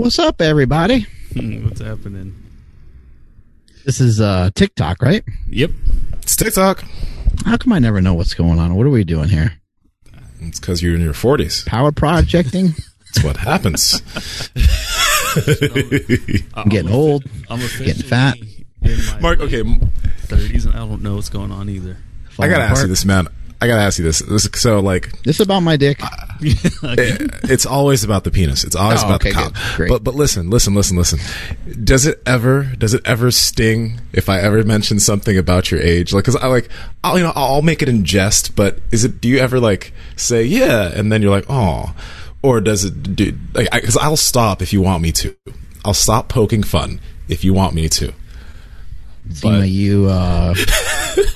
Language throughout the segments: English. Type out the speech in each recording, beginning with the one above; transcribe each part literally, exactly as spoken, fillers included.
What's up, everybody? What's happening? This is uh, TikTok, right? Yep. It's TikTok. How come I never know what's going on? What are we doing here? It's because you're in your forties. Power projecting? That's what happens. I'm getting old. I'm getting fat. Mark, okay. thirties, and I don't know what's going on either. I got to ask you this, man. I got to ask you this. this. So, like... This is about my dick. Uh, it, it's always about the penis. It's always oh, about okay, the cock. But but listen, listen, listen, listen. Does it ever does it ever sting if I ever mention something about your age? Like, because I, like, I'll, you know, I'll make it in jest, but is it... Do you ever, like, say, yeah, and then you're like, oh, or does it... do? Because like, I'll stop if you want me to. I'll stop poking fun if you want me to. But you uh,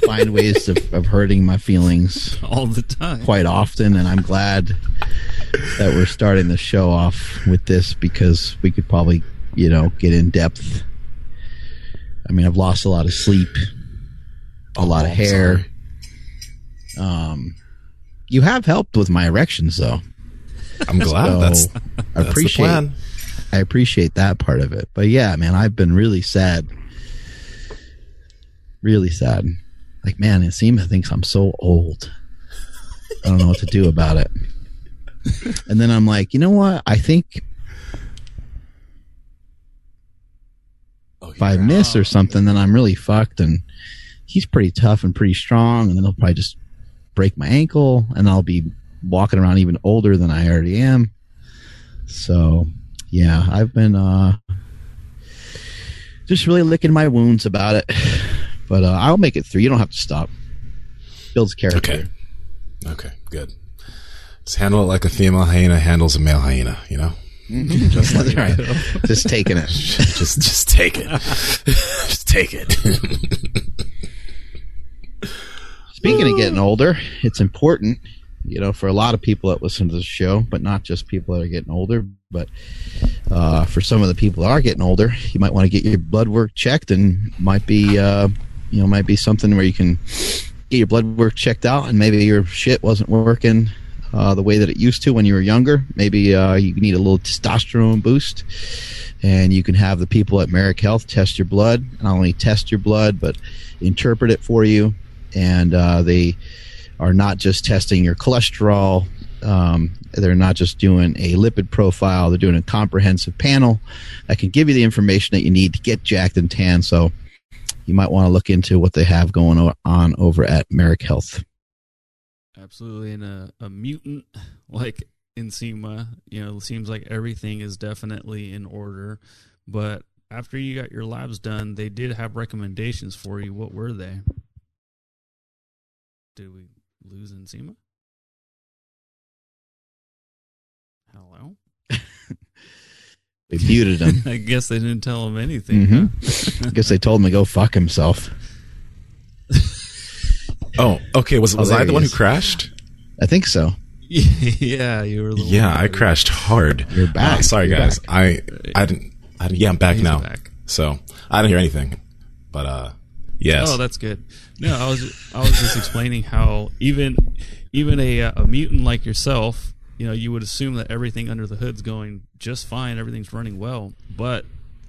find ways of, of hurting my feelings all the time, quite often, and I'm glad that we're starting the show off with this because we could probably, you know, get in depth. I mean, I've lost a lot of sleep, a oh, lot of I'm hair. Sorry. Um, you have helped with my erections, though. I'm glad. So that's I that's appreciate. The plan. I appreciate that part of it, but yeah, man, I've been really sad. Really sad. Like, man, Nsima thinks I'm so old. I don't know what to do about it. And then I'm like, you know what? I think oh, if I miss out. or something, then I'm really fucked. And he's pretty tough and pretty strong. And then he'll probably just break my ankle. And I'll be walking around even older than I already am. So, yeah, I've been uh, just really licking my wounds about it. But uh, I'll make it through. You don't have to stop. Builds character. Okay. Okay, good. Just handle it like a female hyena handles a male hyena, you know? Just like right. Just taking it. Just just take it. Just take it. Speaking of getting older, it's important, you know, for a lot of people that listen to the show, but not just people that are getting older, but uh, for some of the people that are getting older, you might want to get your blood work checked, and might be uh, you know, might be something where you can get your blood work checked out, and maybe your shit wasn't working uh, the way that it used to when you were younger. Maybe uh, you need a little testosterone boost, and you can have the people at Marek Health test your blood, not only test your blood, but interpret it for you, and uh, they are not just testing your cholesterol. Um, they're not just doing a lipid profile. They're doing a comprehensive panel that can give you the information that you need to get jacked and tan. So you might want to look into what they have going on over at Marek Health. Absolutely. And a, a mutant like Nsima, you know, it seems like everything is definitely in order. But after you got your labs done, they did have recommendations for you. What were they? Did we lose Nsima? Hello? They muted him. I guess they didn't tell him anything. Mm-hmm. Huh? I guess they told him to go fuck himself. Oh, okay. Was, oh, was I the one is. who crashed? I think so. Yeah, you were the yeah, one. Yeah, I crashed hard. You're back. Oh, sorry, You're guys. Back. I, I didn't, I didn't. Yeah, I'm back He's now. Back. So I didn't hear anything. But, uh, yes. Oh, that's good. No, I was, I was just explaining how even, even a, a mutant like yourself, you know, you would assume that everything under the hood's going just fine, everything's running well, but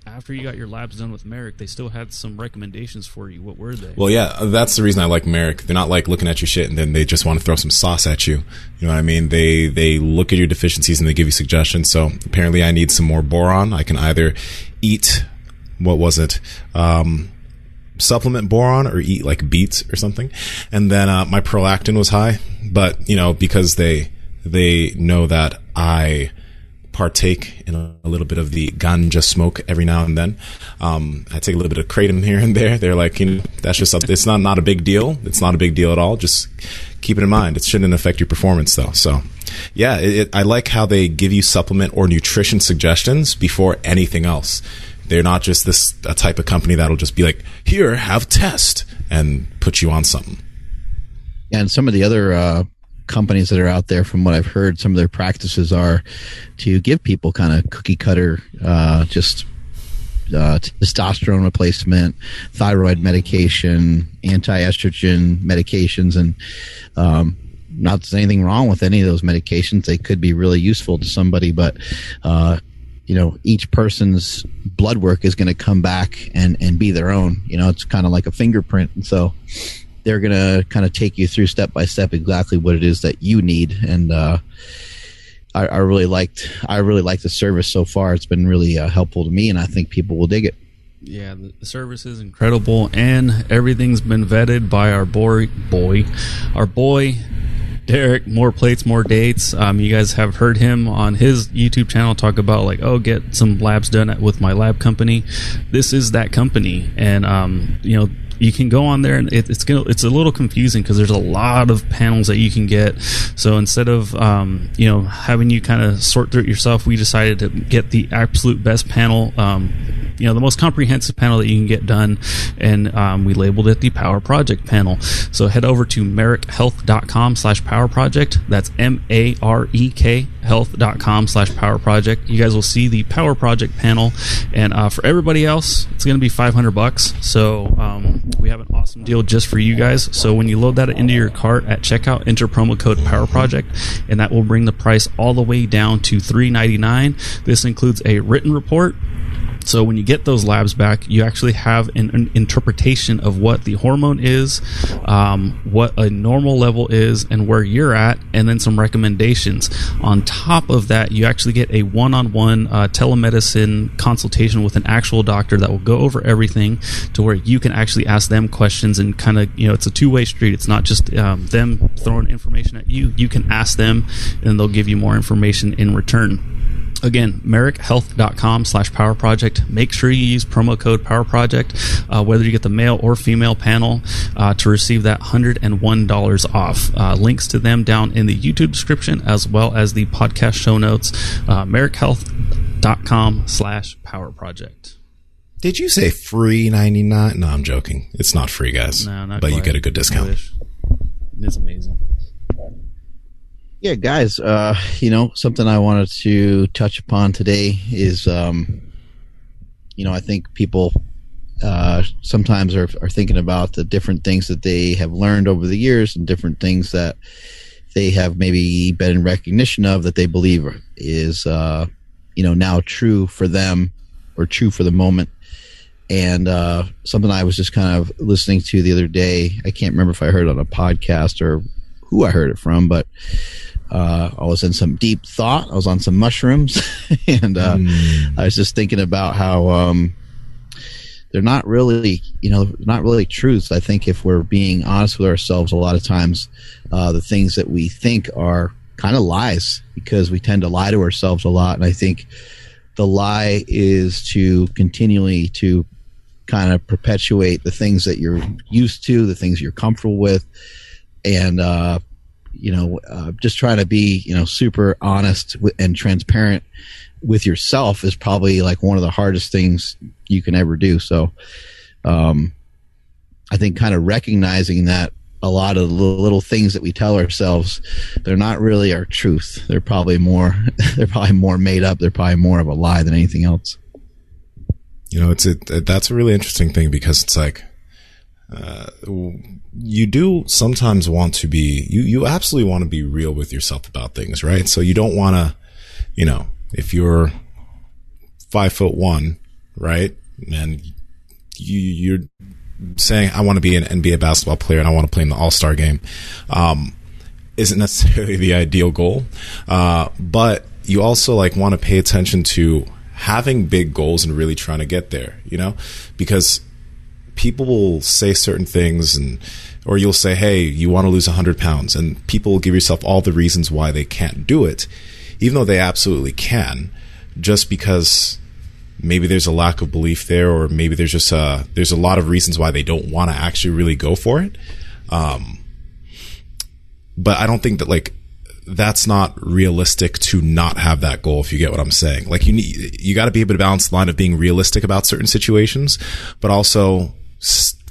after you got your labs done with Marek, they still had some recommendations for you. What were they? Well, yeah, that's the reason I like Marek. They're not like looking at your shit and then they just want to throw some sauce at you. You know what I mean? They they look at your deficiencies and they give you suggestions. So apparently I need some more boron. I can either eat, what was it, um... supplement boron or eat like beets or something. And then uh, my prolactin was high, but, you know, because they... They know that I partake in a, a little bit of the ganja smoke every now and then. Um, I take a little bit of kratom here and there. They're like, you know, that's just something. It's not, not a big deal. It's not a big deal at all. Just keep it in mind. It shouldn't affect your performance, though. So, yeah, it, it, I like how they give you supplement or nutrition suggestions before anything else. They're not just this a type of company that'll just be like, here, have test, and put you on something. And some of the other uh companies that are out there, from what I've heard, some of their practices are to give people kind of cookie cutter, uh, just uh, testosterone replacement, thyroid medication, anti-estrogen medications, and um, not that there's anything wrong with any of those medications. They could be really useful to somebody, but uh, you know, each person's blood work is going to come back and, and be their own. You know, it's kind of like a fingerprint. And so they're going to kind of take you through step by step exactly what it is that you need. And uh, I, I really liked I really liked the service so far. It's been really uh, helpful to me, and I think people will dig it. Yeah, the service is incredible, and everything's been vetted by our boy, boy, our boy, Derek. More plates, more dates. Um, you guys have heard him on his YouTube channel talk about like, oh, get some labs done with my lab company. This is that company, and um, you know. You can go on there, and it, it's gonna, it's a little confusing because there's a lot of panels that you can get. So instead of um, you know having you kind of sort through it yourself, we decided to get the absolute best panel, um, you know, the most comprehensive panel that you can get done, and um, we labeled it the Power Project panel. So head over to marek health dot com slash power project. That's M A R E K health dot com slash power project. You guys will see the Power Project panel, and uh, for everybody else, it's going to be five hundred bucks. So um, we have an awesome deal just for you guys. So when you load that into your cart at checkout, enter promo code PowerProject, and that will bring the price all the way down to three ninety-nine. This includes a written report. So when you get those labs back, you actually have an, an interpretation of what the hormone is, um, what a normal level is, and where you're at, and then some recommendations. On top of that, you actually get a one-on-one uh, telemedicine consultation with an actual doctor that will go over everything to where you can actually ask them questions and kind of, you know, it's a two-way street. It's not just um, them throwing information at you. You can ask them, and they'll give you more information in return. Again, marek health dot com slash power project. Make sure you use promo code PowerProject, uh, whether you get the male or female panel, uh, to receive that one hundred one dollars off. Uh, links to them down in the YouTube description as well as the podcast show notes. Uh, marek health dot com slash power project. Did you say free ninety-nine? No, I'm joking. It's not free, guys. No, not But quite. You get a good discount. It's amazing. Yeah, guys, uh, you know, something I wanted to touch upon today is, um, you know, I think people uh, sometimes are, are thinking about the different things that they have learned over the years and different things that they have maybe been in recognition of that they believe is, uh, you know, now true for them or true for the moment. And uh, something I was just kind of listening to the other day, I can't remember if I heard it on a podcast or who I heard it from, but uh, I was in some deep thought. I was on some mushrooms, and uh, mm. I was just thinking about how um, they're not really, you know, not really truths. I think if we're being honest with ourselves, a lot of times uh, the things that we think are kind of lies because we tend to lie to ourselves a lot. And I think the lie is to continually to kind of perpetuate the things that you're used to, the things you're comfortable with. And, uh, you know, uh, just trying to be, you know, super honest w- and transparent with yourself is probably like one of the hardest things you can ever do. So um, I think kind of recognizing that a lot of the little things that we tell ourselves, they're not really our truth. They're probably more they're probably more made up. They're probably more of a lie than anything else. You know, it's a, that's a really interesting thing because it's like, Uh, you do sometimes want to be, you, you absolutely want to be real with yourself about things, right? So you don't want to, you know, if you're five foot one, right? And you, you're saying, I want to be an N B A basketball player and I want to play in the all-star game. Um, isn't necessarily the ideal goal. Uh, but you also like want to pay attention to having big goals and really trying to get there, you know, because people will say certain things and, or you'll say, hey, you want to lose a hundred pounds, and people will give yourself all the reasons why they can't do it, even though they absolutely can, just because maybe there's a lack of belief there, or maybe there's just a, there's a lot of reasons why they don't want to actually really go for it. Um, but I don't think that like, that's not realistic to not have that goal, if you get what I'm saying. Like you need, you got to be able to balance the line of being realistic about certain situations, but also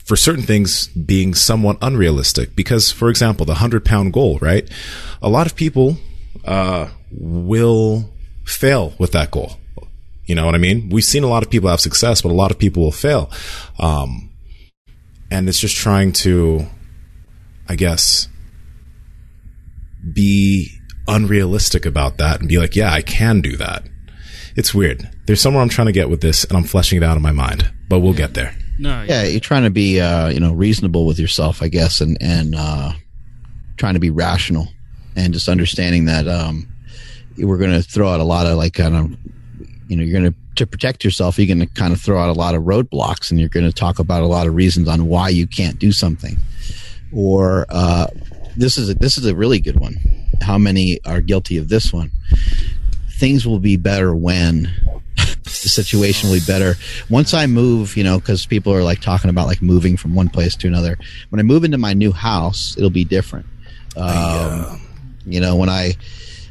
for certain things being somewhat unrealistic. Because, for example, the hundred pound goal, right? A lot of people, uh, will fail with that goal. You know what I mean? We've seen a lot of people have success, but a lot of people will fail. Um, and it's just trying to, I guess, be unrealistic about that and be like, yeah, I can do that. It's weird. There's somewhere I'm trying to get with this, and I'm fleshing it out in my mind. But we'll get there. No, yeah, yeah you're trying to be, uh, you know, reasonable with yourself, I guess, and and uh, trying to be rational, and just understanding that um, we're going to throw out a lot of like kind of, you know, you're going to to protect yourself. You're going to kind of throw out a lot of roadblocks, and you're going to talk about a lot of reasons on why you can't do something. Or uh, this is a, this is a really good one. How many are guilty of this one? Things will be better when the situation will be better. Once I move, you know, because people are like talking about like moving from one place to another. When I move into my new house, it'll be different. Um, yeah. You know, when I,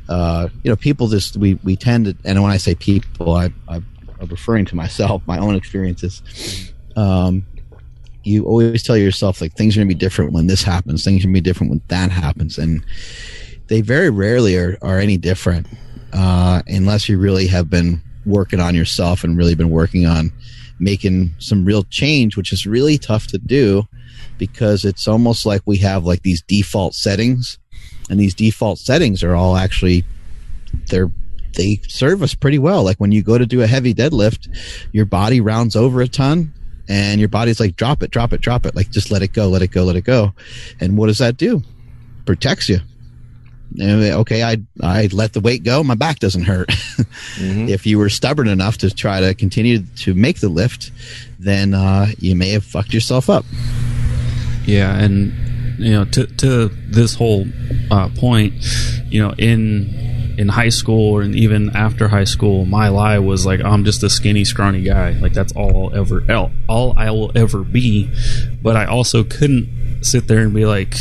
uh, you know, people just, we, we tend to, and when I say people, I, I, I'm referring to myself, my own experiences. Um, you always tell yourself like things are going to be different when this happens. Things are going to be different when that happens. And they very rarely are, are any different. Uh, unless you really have been working on yourself and really been working on making some real change, which is really tough to do because it's almost like we have like these default settings, and these default settings are all actually they're they serve us pretty well. Like when you go to do a heavy deadlift, your body rounds over a ton and your body's like, drop it, drop it, drop it. Like just let it go, let it go, let it go. And what does that do? Protects you. Okay, I I let the weight go. My back doesn't hurt. Mm-hmm. If you were stubborn enough to try to continue to make the lift, then uh, you may have fucked yourself up. Yeah, and you know, to to this whole uh, point, you know, in in high school and even after high school, my lie was like, I'm just a skinny, scrawny guy. Like that's all I'll ever all I will ever be. But I also couldn't sit there and be like,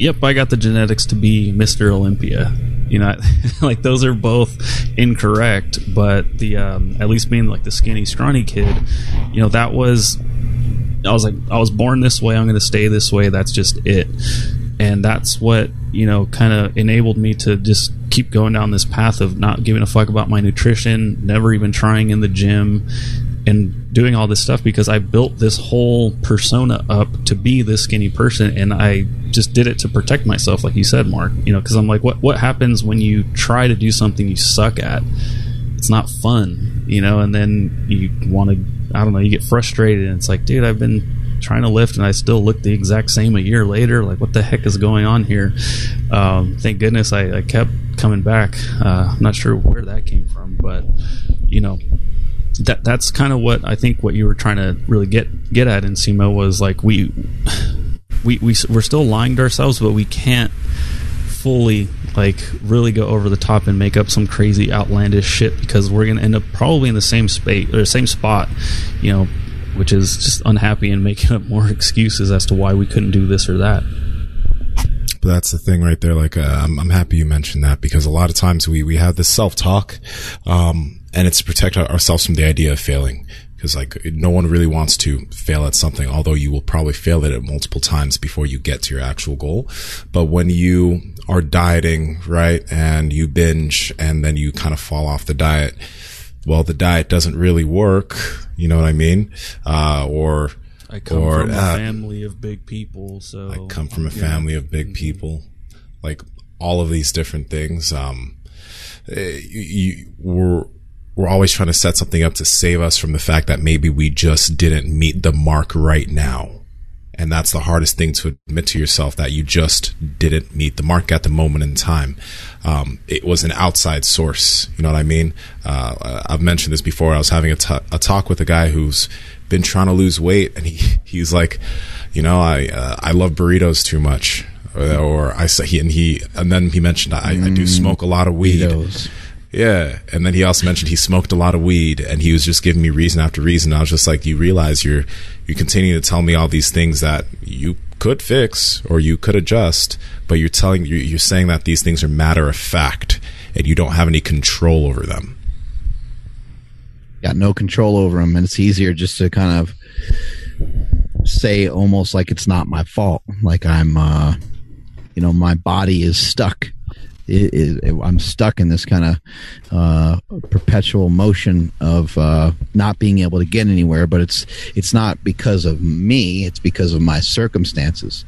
yep, I got the genetics to be Mister Olympia. You know, like those are both incorrect, but the um, at least being like the skinny, scrawny kid, you know, that was, I was like, I was born this way, I'm going to stay this way, that's just it. And that's what, you know, kind of enabled me to just keep going down this path of not giving a fuck about my nutrition, never even trying in the gym, and doing all this stuff because I built this whole persona up to be this skinny person, and I just did it to protect myself, like you said, Mark. You know, because I'm like, what what happens when you try to do something you suck at? It's not fun, you know. And then you want to, I don't know, you get frustrated, and it's like, dude, I've been trying to lift, and I still look the exact same a year later. Like, what the heck is going on here? Um, thank goodness I, I kept coming back. Uh, I'm not sure where that came from, but you know. That that's kind of what I think what you were trying to really get get at, Nsima, was like we we we we're still lying to ourselves, but we can't fully like really go over the top and make up some crazy outlandish shit because we're gonna end up probably in the same space or same spot, you know, which is just unhappy and making up more excuses as to why we couldn't do this or that. But that's the thing right there. Like uh, I'm, I'm happy you mentioned that because a lot of times we we have this self talk. Um, And it's to protect ourselves from the idea of failing, because like no one really wants to fail at something, although you will probably fail at it multiple times before you get to your actual goal. But when you are dieting, right, and you binge and then you kind of fall off the diet, well, the diet doesn't really work. You know what I mean? Uh, or I come or, from a uh, family of big people. So I come from a family yeah. of big people, like all of these different things. Um, you, you were, We're always trying to set something up to save us from the fact that maybe we just didn't meet the mark right now. And that's the hardest thing to admit to yourself, that you just didn't meet the mark at the moment in time. Um, it was an outside source. You know what I mean? Uh, I've mentioned this before. I was having a, t- a talk with a guy who's been trying to lose weight. And he, he's like, you know, I, uh, I love burritos too much. Or, or I say he, and he, and then he mentioned, I, mm, I do smoke a lot of weed. Burritos. Yeah, and then he also mentioned he smoked a lot of weed, and he was just giving me reason after reason. I was just like, you realize you're you continue to tell me all these things that you could fix or you could adjust, but you're telling you you're saying that these things are matter of fact, and you don't have any control over them. Got no control over them, and it's easier just to kind of say almost like it's not my fault, like I'm, uh, you know, my body is stuck. It, it, it, I'm stuck in this kind of uh, perpetual motion of uh, not being able to get anywhere, but it's it's not because of me, it's because of my circumstances.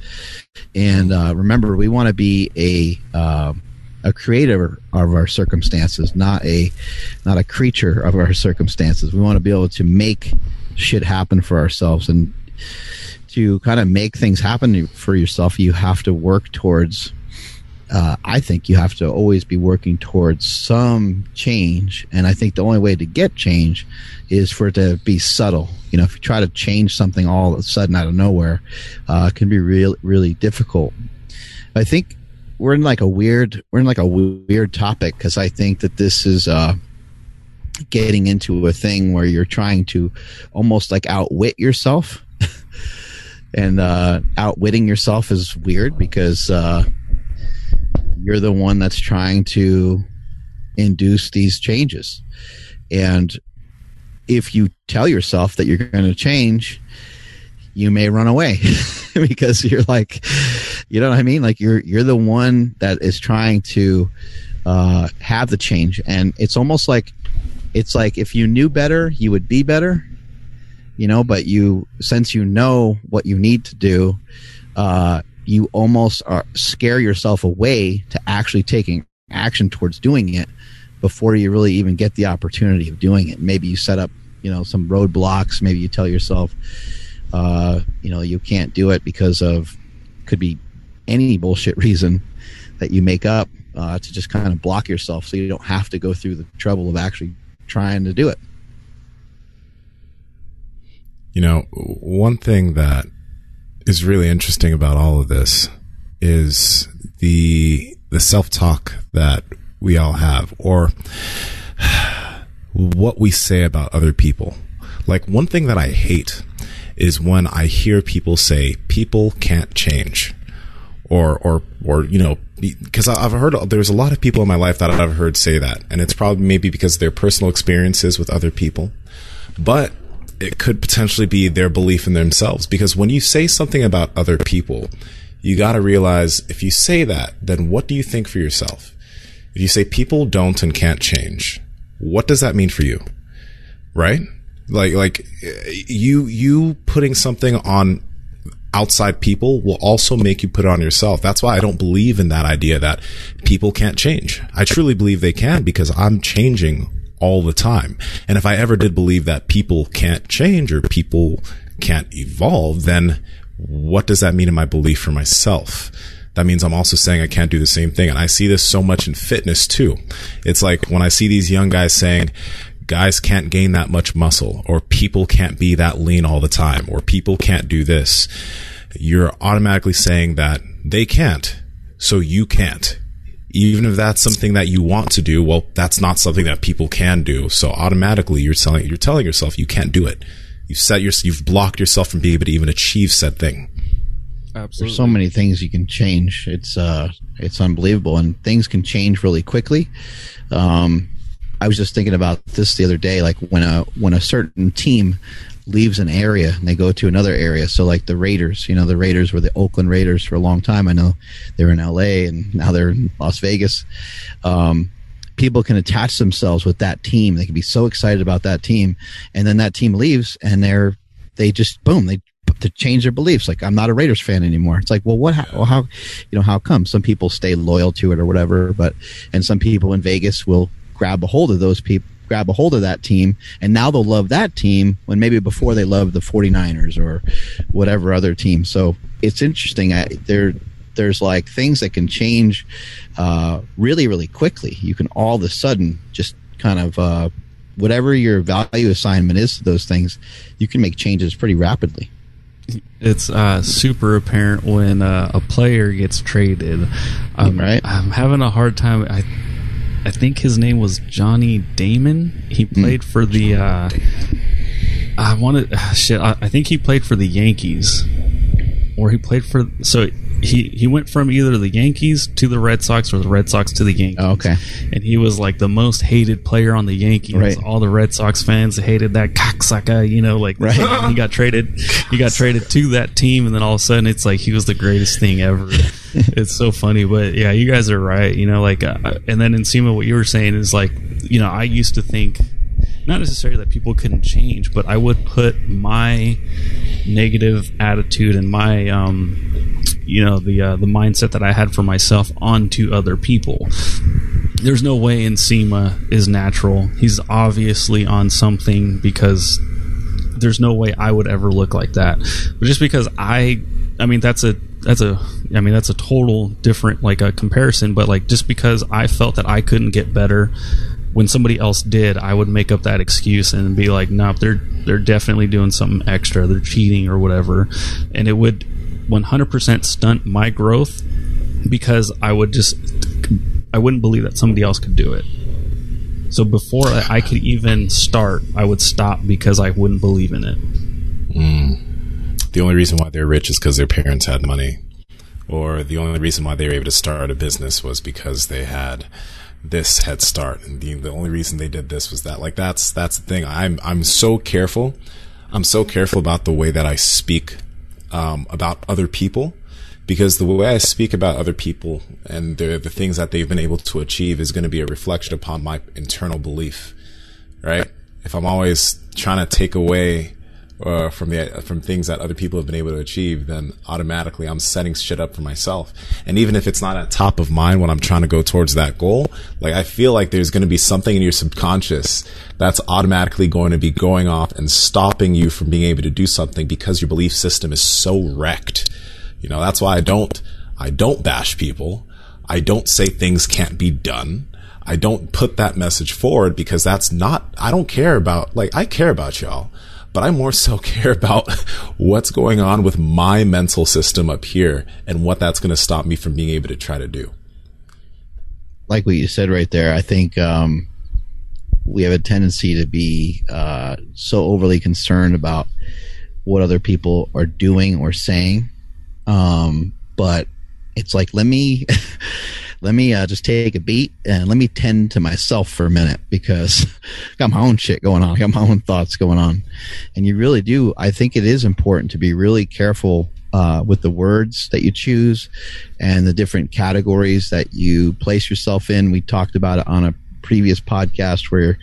And uh, remember, we want to be a uh, a creator of our circumstances, not a not a creature of our circumstances. We want to be able to make shit happen for ourselves, and to kind of make things happen for yourself, you have to work towards uh, I think you have to always be working towards some change. And I think the only way to get change is for it to be subtle. You know, if you try to change something all of a sudden out of nowhere, uh, it can be really, really difficult. I think we're in like a weird, we're in like a weird topic, because I think that this is uh, getting into a thing where you're trying to almost like outwit yourself. And uh, outwitting yourself is weird, because uh, you're the one that's trying to induce these changes. And if you tell yourself that you're going to change, you may run away because you're like, you know what I mean? Like you're you're the one that is trying to uh, have the change. And it's almost like it's like if you knew better, you would be better. You know, but you, since you know what you need to do, uh, you almost are, scare yourself away to actually taking action towards doing it before you really even get the opportunity of doing it. Maybe you set up, you know, some roadblocks. Maybe you tell yourself, uh, you know, you can't do it because of, could be any bullshit reason that you make up uh, to just kind of block yourself so you don't have to go through the trouble of actually trying to do it. You know, one thing that is really interesting about all of this is the the self-talk that we all have, or what we say about other people. Like, one thing that I hate is when I hear people say, people can't change, or, or, or you know, because I've heard there's a lot of people in my life that I've heard say that, and it's probably maybe because of their personal experiences with other people, but it could potentially be their belief in themselves. Because when you say something about other people, you got to realize, if you say that, then what do you think for yourself? If you say people don't and can't change, what does that mean for you? Right? Like, like you, you putting something on outside people will also make you put it on yourself. That's why I don't believe in that idea that people can't change. I truly believe they can, because I'm changing all the time. And if I ever did believe that people can't change or people can't evolve, then what does that mean in my belief for myself? That means I'm also saying I can't do the same thing. And I see this so much in fitness too. It's like when I see these young guys saying, guys can't gain that much muscle, or people can't be that lean all the time, or people can't do this. You're automatically saying that they can't, so you can't. Even if that's something that you want to do, well, that's not something that people can do. So automatically you're telling, you're telling yourself you can't do it. You've set your, you've blocked yourself from being able to even achieve said thing. Absolutely. There's so many things you can change. It's, uh, it's unbelievable, and things can change really quickly. Um, I was just thinking about this the other day, like when a, when a certain team leaves an area and they go to another area. So like the Raiders, you know, the Raiders were the Oakland Raiders for a long time. I know they're in L A and now they're in Las Vegas. Um, people can attach themselves with that team. They can be so excited about that team. And then that team leaves and they're, they just, boom, they to change their beliefs. Like, I'm not a Raiders fan anymore. It's like, well, what, how, how, you know, how come? Some people stay loyal to it or whatever, but, and some people in Vegas will grab a hold of those people. grab a hold of that team, and now they'll love that team when maybe before they loved the forty-niners or whatever other team. So it's interesting. I, there, there's like things that can change uh, really, really quickly. You can all of a sudden just kind of uh, whatever your value assignment is to those things, you can make changes pretty rapidly. It's uh, super apparent when uh, a player gets traded. Um, right. I'm having a hard time. I, I think his name was Johnny Damon. He played for the. Uh, I wanted shit. I, I think he played for the Yankees, or he played for. So he he went from either the Yankees to the Red Sox, or the Red Sox to the Yankees. Oh, okay. And he was like the most hated player on the Yankees. Right. All the Red Sox fans hated that cocksucker. You know, like right. he got traded. He got traded to that team, and then all of a sudden, it's like he was the greatest thing ever. It's so funny, but yeah, you guys are right. You know, like, uh, and then Nsima, what you were saying is like, you know, I used to think, not necessarily that people couldn't change, but I would put my negative attitude and my, um, you know, the uh, the mindset that I had for myself onto other people. There's no way Nsima is natural. He's obviously on something, because there's no way I would ever look like that. But just because I, I mean, that's a, that's a, I mean, that's a total different, like, a comparison. But, like, just because I felt that I couldn't get better when somebody else did, I would make up that excuse and be like, nope, they're, they're definitely doing something extra. They're cheating or whatever. And it would one hundred percent stunt my growth, because I would just, I wouldn't believe that somebody else could do it. So before I could even start, I would stop because I wouldn't believe in it. Mm. The only reason why they're rich is because their parents had money. Or the only reason why they were able to start a business was because they had this head start. And the, the only reason they did this was that. Like, that's that's the thing. I'm I'm so careful. I'm so careful about the way that I speak um, about other people. Because the way I speak about other people and the, the things that they've been able to achieve is going to be a reflection upon my internal belief, right? If I'm always trying to take away uh, from the from things that other people have been able to achieve, then automatically I'm setting shit up for myself. And even if it's not at top of mind when I'm trying to go towards that goal, like, I feel like there's going to be something in your subconscious that's automatically going to be going off and stopping you from being able to do something, because your belief system is so wrecked. You know, that's why I don't, I don't bash people. I don't say things can't be done. I don't put that message forward, because that's not, I don't care about, like, I care about y'all, but I more so care about what's going on with my mental system up here and what that's going to stop me from being able to try to do. Like what you said right there, I think, um, we have a tendency to be, uh, so overly concerned about what other people are doing or saying. Um, but it's like, let me, let me, uh, just take a beat and let me tend to myself for a minute, because I got my own shit going on. I got my own thoughts going on. And you really do. I think it is important to be really careful, uh, with the words that you choose and the different categories that you place yourself in. We talked about it on a previous podcast where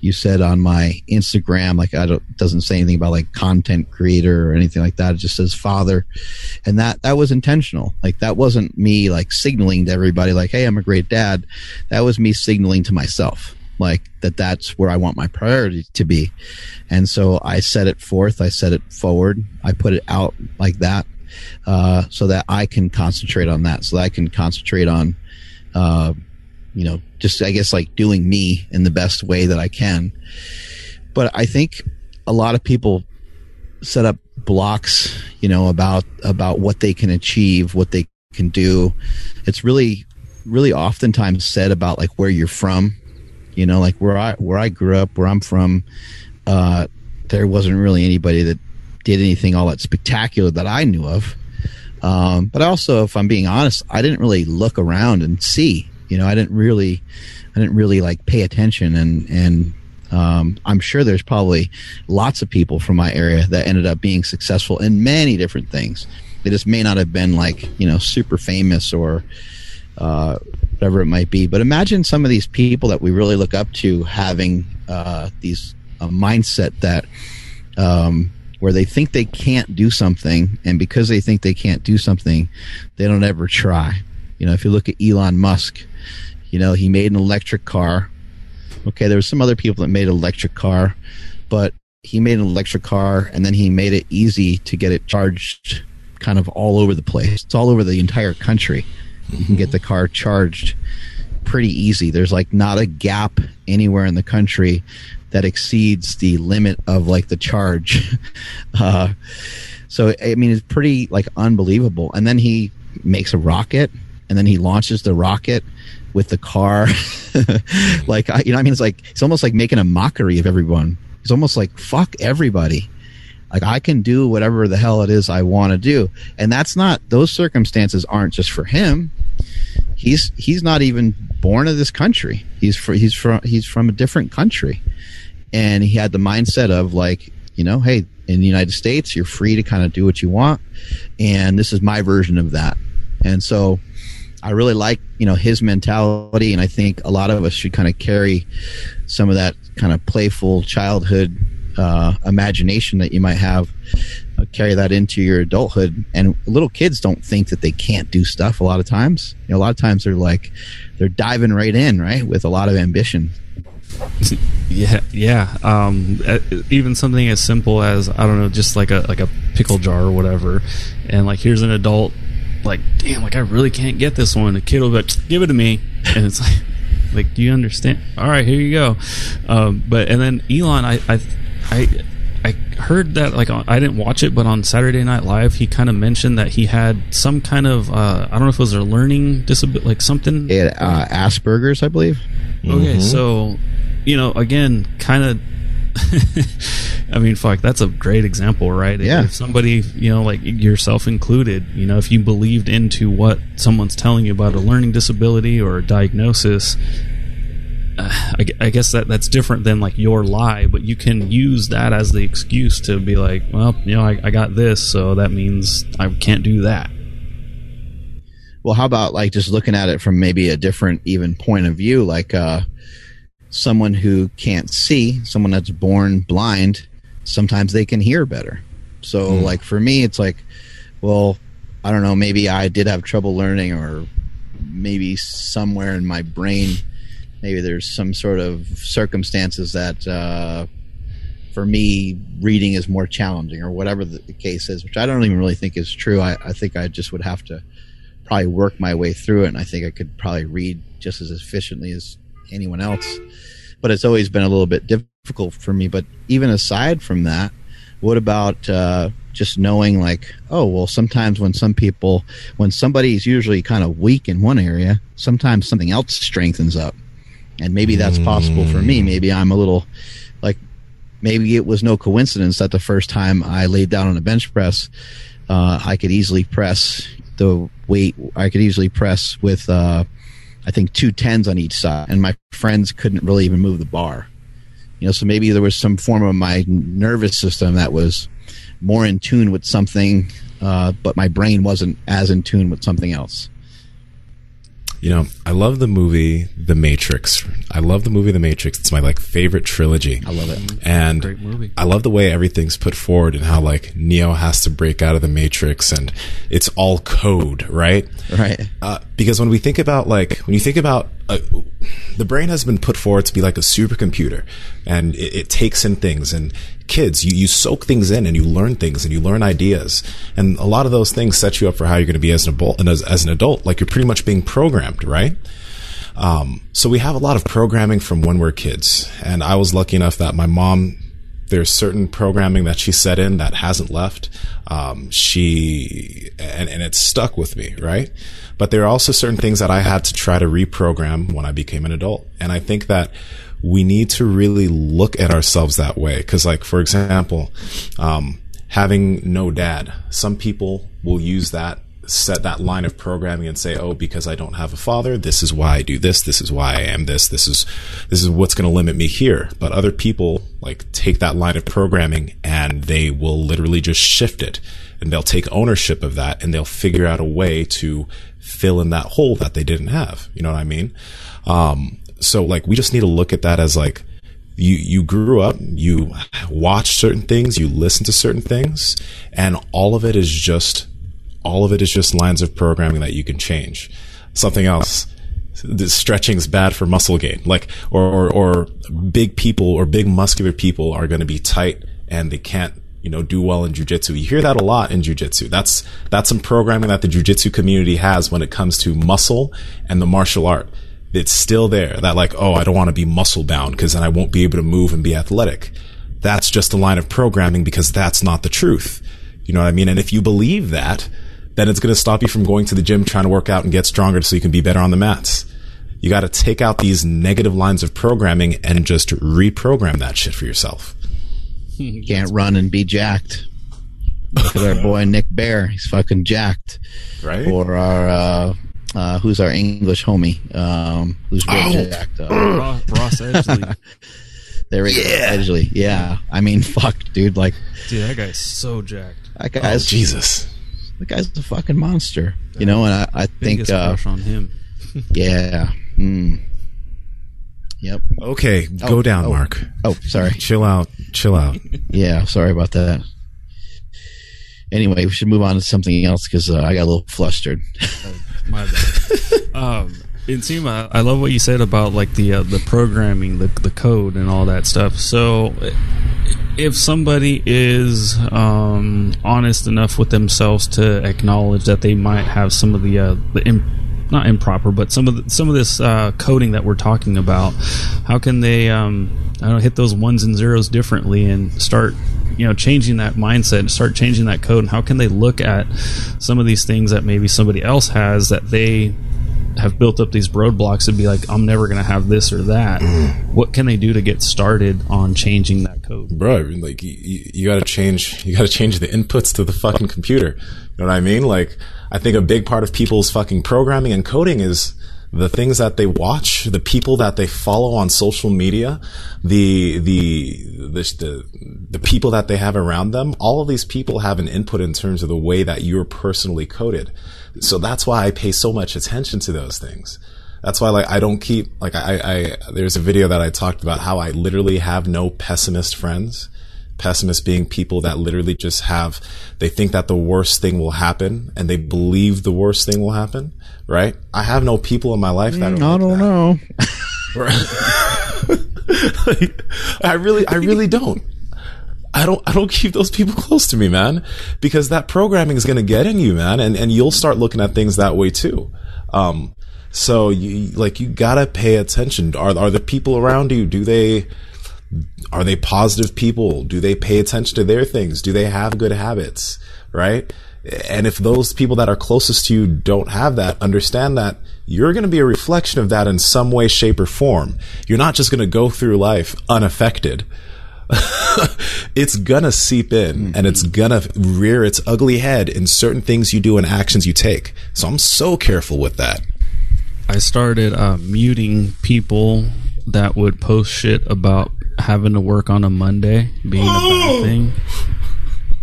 you said on my Instagram, like, I don't, doesn't say anything about, like, content creator or anything like that. It just says father. And that, that was intentional. Like, that wasn't me, like, signaling to everybody, like, hey, I'm a great dad. That was me signaling to myself, like, that that's where I want my priority to be. And so I set it forth. I set it forward. I put it out like that, uh, so that I can concentrate on that, so that I can concentrate on, uh, you know, just, I guess, like, doing me in the best way that I can. But I think a lot of people set up blocks, you know, about, about what they can achieve, what they can do. It's really, really oftentimes said about, like, where you're from, you know, like, where I, where I grew up, where I'm from, uh, there wasn't really anybody that did anything all that spectacular that I knew of. Um, but also, if I'm being honest, I didn't really look around and see. You know, I didn't really, I didn't really like pay attention, and and um, I'm sure there's probably lots of people from my area that ended up being successful in many different things. They just may not have been, like, you know, super famous or uh, whatever it might be. But imagine some of these people that we really look up to having uh, these a mindset that um, where they think they can't do something, and because they think they can't do something, they don't ever try. You know, if you look at Elon Musk. You know, he made an electric car. Okay, there were some other people that made an electric car, but he made an electric car, and then he made it easy to get it charged kind of all over the place. It's all over the entire country. You can get the car charged pretty easy. There's, like, not a gap anywhere in the country that exceeds the limit of, like, the charge. uh, so, I mean, it's pretty, like, unbelievable. And then he makes a rocket, and then he launches the rocket with the car. Like, you know, I mean, it's like, it's almost like making a mockery of everyone. It's almost like, fuck everybody. Like, I can do whatever the hell it is I want to do. And that's not, those circumstances aren't just for him. He's, he's not even born of this country. He's fr- he's from, he's from a different country. And he had the mindset of, like, you know, hey, in the United States, you're free to kind of do what you want. And this is my version of that. And so, I really like, you know, his mentality, and I think a lot of us should kind of carry some of that kind of playful childhood uh, imagination that you might have, uh, carry that into your adulthood. And little kids don't think that they can't do stuff a lot of times. You know, a lot of times they're like, they're diving right in, right, with a lot of ambition. Yeah, yeah. Um, even something as simple as, I don't know, just like a like a pickle jar or whatever, and like here's an adult, like, damn, like I really can't get this one. A kid will be like, give it to me, and it's like, like do you understand? All right, here you go. Um, but and then Elon, I, I, I, I heard that, like, I didn't watch it, but on Saturday Night Live, he kind of mentioned that he had some kind of uh, I don't know if it was a learning disability, like something. It, uh, Asperger's, I believe. Mm-hmm. Okay, so. You know, again, kind of. I mean, fuck, that's a great example, right? Yeah. If somebody, you know, like yourself included, you know, if you believed into what someone's telling you about a learning disability or a diagnosis, uh, I, I guess that that's different than like your lie, but you can use that as the excuse to be like, well, you know, I, I got this, so that means I can't do that. Well, how about like just looking at it from maybe a different, even point of view, like, uh, someone who can't see, someone that's born blind, sometimes they can hear better. So mm. like for me, it's like, well, I don't know, maybe I did have trouble learning, or maybe somewhere in my brain, maybe there's some sort of circumstances that uh, for me, reading is more challenging or whatever the case is, which I don't even really think is true. I, I think I just would have to probably work my way through it, and I think I could probably read just as efficiently as anyone else, but it's always been a little bit difficult for me. But even aside from that, what about uh, just knowing like, oh, well, sometimes when some people, when somebody's usually kind of weak in one area, sometimes something else strengthens up. And maybe that's possible for me. Maybe I'm a little like, maybe it was no coincidence that the first time I laid down on a bench press, uh, I could easily press the weight. I could easily press with, uh, I think two tens on each side, and my friends couldn't really even move the bar. You know, so maybe there was some form of my nervous system that was more in tune with something, uh, but my brain wasn't as in tune with something else. You know, I love the movie The Matrix. I love the movie The Matrix. It's my like favorite trilogy. I love it. And great movie. I love the way everything's put forward and how like Neo has to break out of the Matrix and it's all code, right? Right. Uh, because when we think about like, when you think about uh, the brain has been put forward to be like a supercomputer, and it, it takes in things, and kids, you, you soak things in and you learn things and you learn ideas. And a lot of those things set you up for how you're going to be as an adult, and as, as an adult, like you're pretty much being programmed, right? Um, so we have a lot of programming from when we're kids. And I was lucky enough that my mom, there's certain programming that she set in that hasn't left. Um, she, and, and it's stuck with me, right? But there are also certain things that I had to try to reprogram when I became an adult. And I think that we need to really look at ourselves that way. Because, like, for example, um, having no dad, some people will use that, set that line of programming and say, oh, because I don't have a father, this is why I do this, this is why I am this, this is, this is what's going to limit me here. But other people, like, take that line of programming and they will literally just shift it. And they'll take ownership of that, and they'll figure out a way to fill in that hole that they didn't have. You know what I mean? Um, So, like, we just need to look at that as, like, you, you grew up, you watched certain things, you listened to certain things, and all of it is just, all of it is just lines of programming that you can change. Something else, this stretching's bad for muscle gain. Like, or, or, or big people or big muscular people are going to be tight and they can't, you know, do well in jiu-jitsu. You hear that a lot in jiu-jitsu. That's, that's some programming that the jiu-jitsu community has when it comes to muscle and the martial art. It's still there, that like, oh, I don't want to be muscle bound because then I won't be able to move and be athletic. That's just a line of programming, because that's not the truth. You know what I mean? And if you believe that, then it's going to stop you from going to the gym, trying to work out and get stronger so you can be better on the mats. You got to take out these negative lines of programming and just reprogram that shit for yourself. You can't run and be jacked. Look at our boy Nick Bear. He's fucking jacked. Right. Or our, uh, Uh, who's our English homie? Um, who's real oh. jacked up? Ross, Ross Edgley. There we go. Yeah. Edgley. Yeah. I mean, fuck, dude. Like, dude, that guy's so jacked. That guy's, oh, Jesus. the guy's a fucking monster, you know. And I, I think biggest crush uh, on him. Yeah. Mm. Yep. Okay, go oh, down, oh, Mark. Oh, sorry. Chill out. Chill out. Yeah, sorry about that. Anyway, we should move on to something else because uh, I got a little flustered. Oh, my bad. um, Nsima, I love what you said about like the uh, the programming, the the code, and all that stuff. So, if somebody is um, honest enough with themselves to acknowledge that they might have some of the uh, the imp- not improper, but some of the, some of this uh, coding that we're talking about, how can they um, I don't know, hit those ones and zeros differently and start, you know, changing that mindset and start changing that code? And how can they look at some of these things that maybe somebody else has that they have built up these roadblocks and be like, I'm never going to have this or that. What can they do to get started on changing that code? Bro, I mean, like, you, you got to change, you got to change the inputs to the fucking computer. You know what I mean? Like, I think a big part of people's fucking programming and coding is the things that they watch, the people that they follow on social media, the, the, the, the people that they have around them. All of these people have an input in terms of the way that you're personally coded. So that's why I pay so much attention to those things. That's why, like, I don't keep, like, I, I, there's a video that I talked about how I literally have no pessimist friends. Pessimists being people that literally just have, they think that the worst thing will happen and they believe the worst thing will happen, right? I have no people in my life that mm, are I like don't that. know. Like, I really, I really don't. I don't, I don't keep those people close to me, man, because that programming is going to get in you, man. And, and you'll start looking at things that way too. Um, so you, like, you gotta pay attention. Are, are the people around you, do they, Are they positive people? Do they pay attention to their things? Do they have good habits? Right? And if those people that are closest to you don't have that, understand that you're going to be a reflection of that in some way, shape, or form. You're not just going to go through life unaffected. It's going to seep in mm-hmm. and it's going to rear its ugly head in certain things you do and actions you take. So I'm so careful with that. I started uh, muting people that would post shit about having to work on a Monday being a bad thing,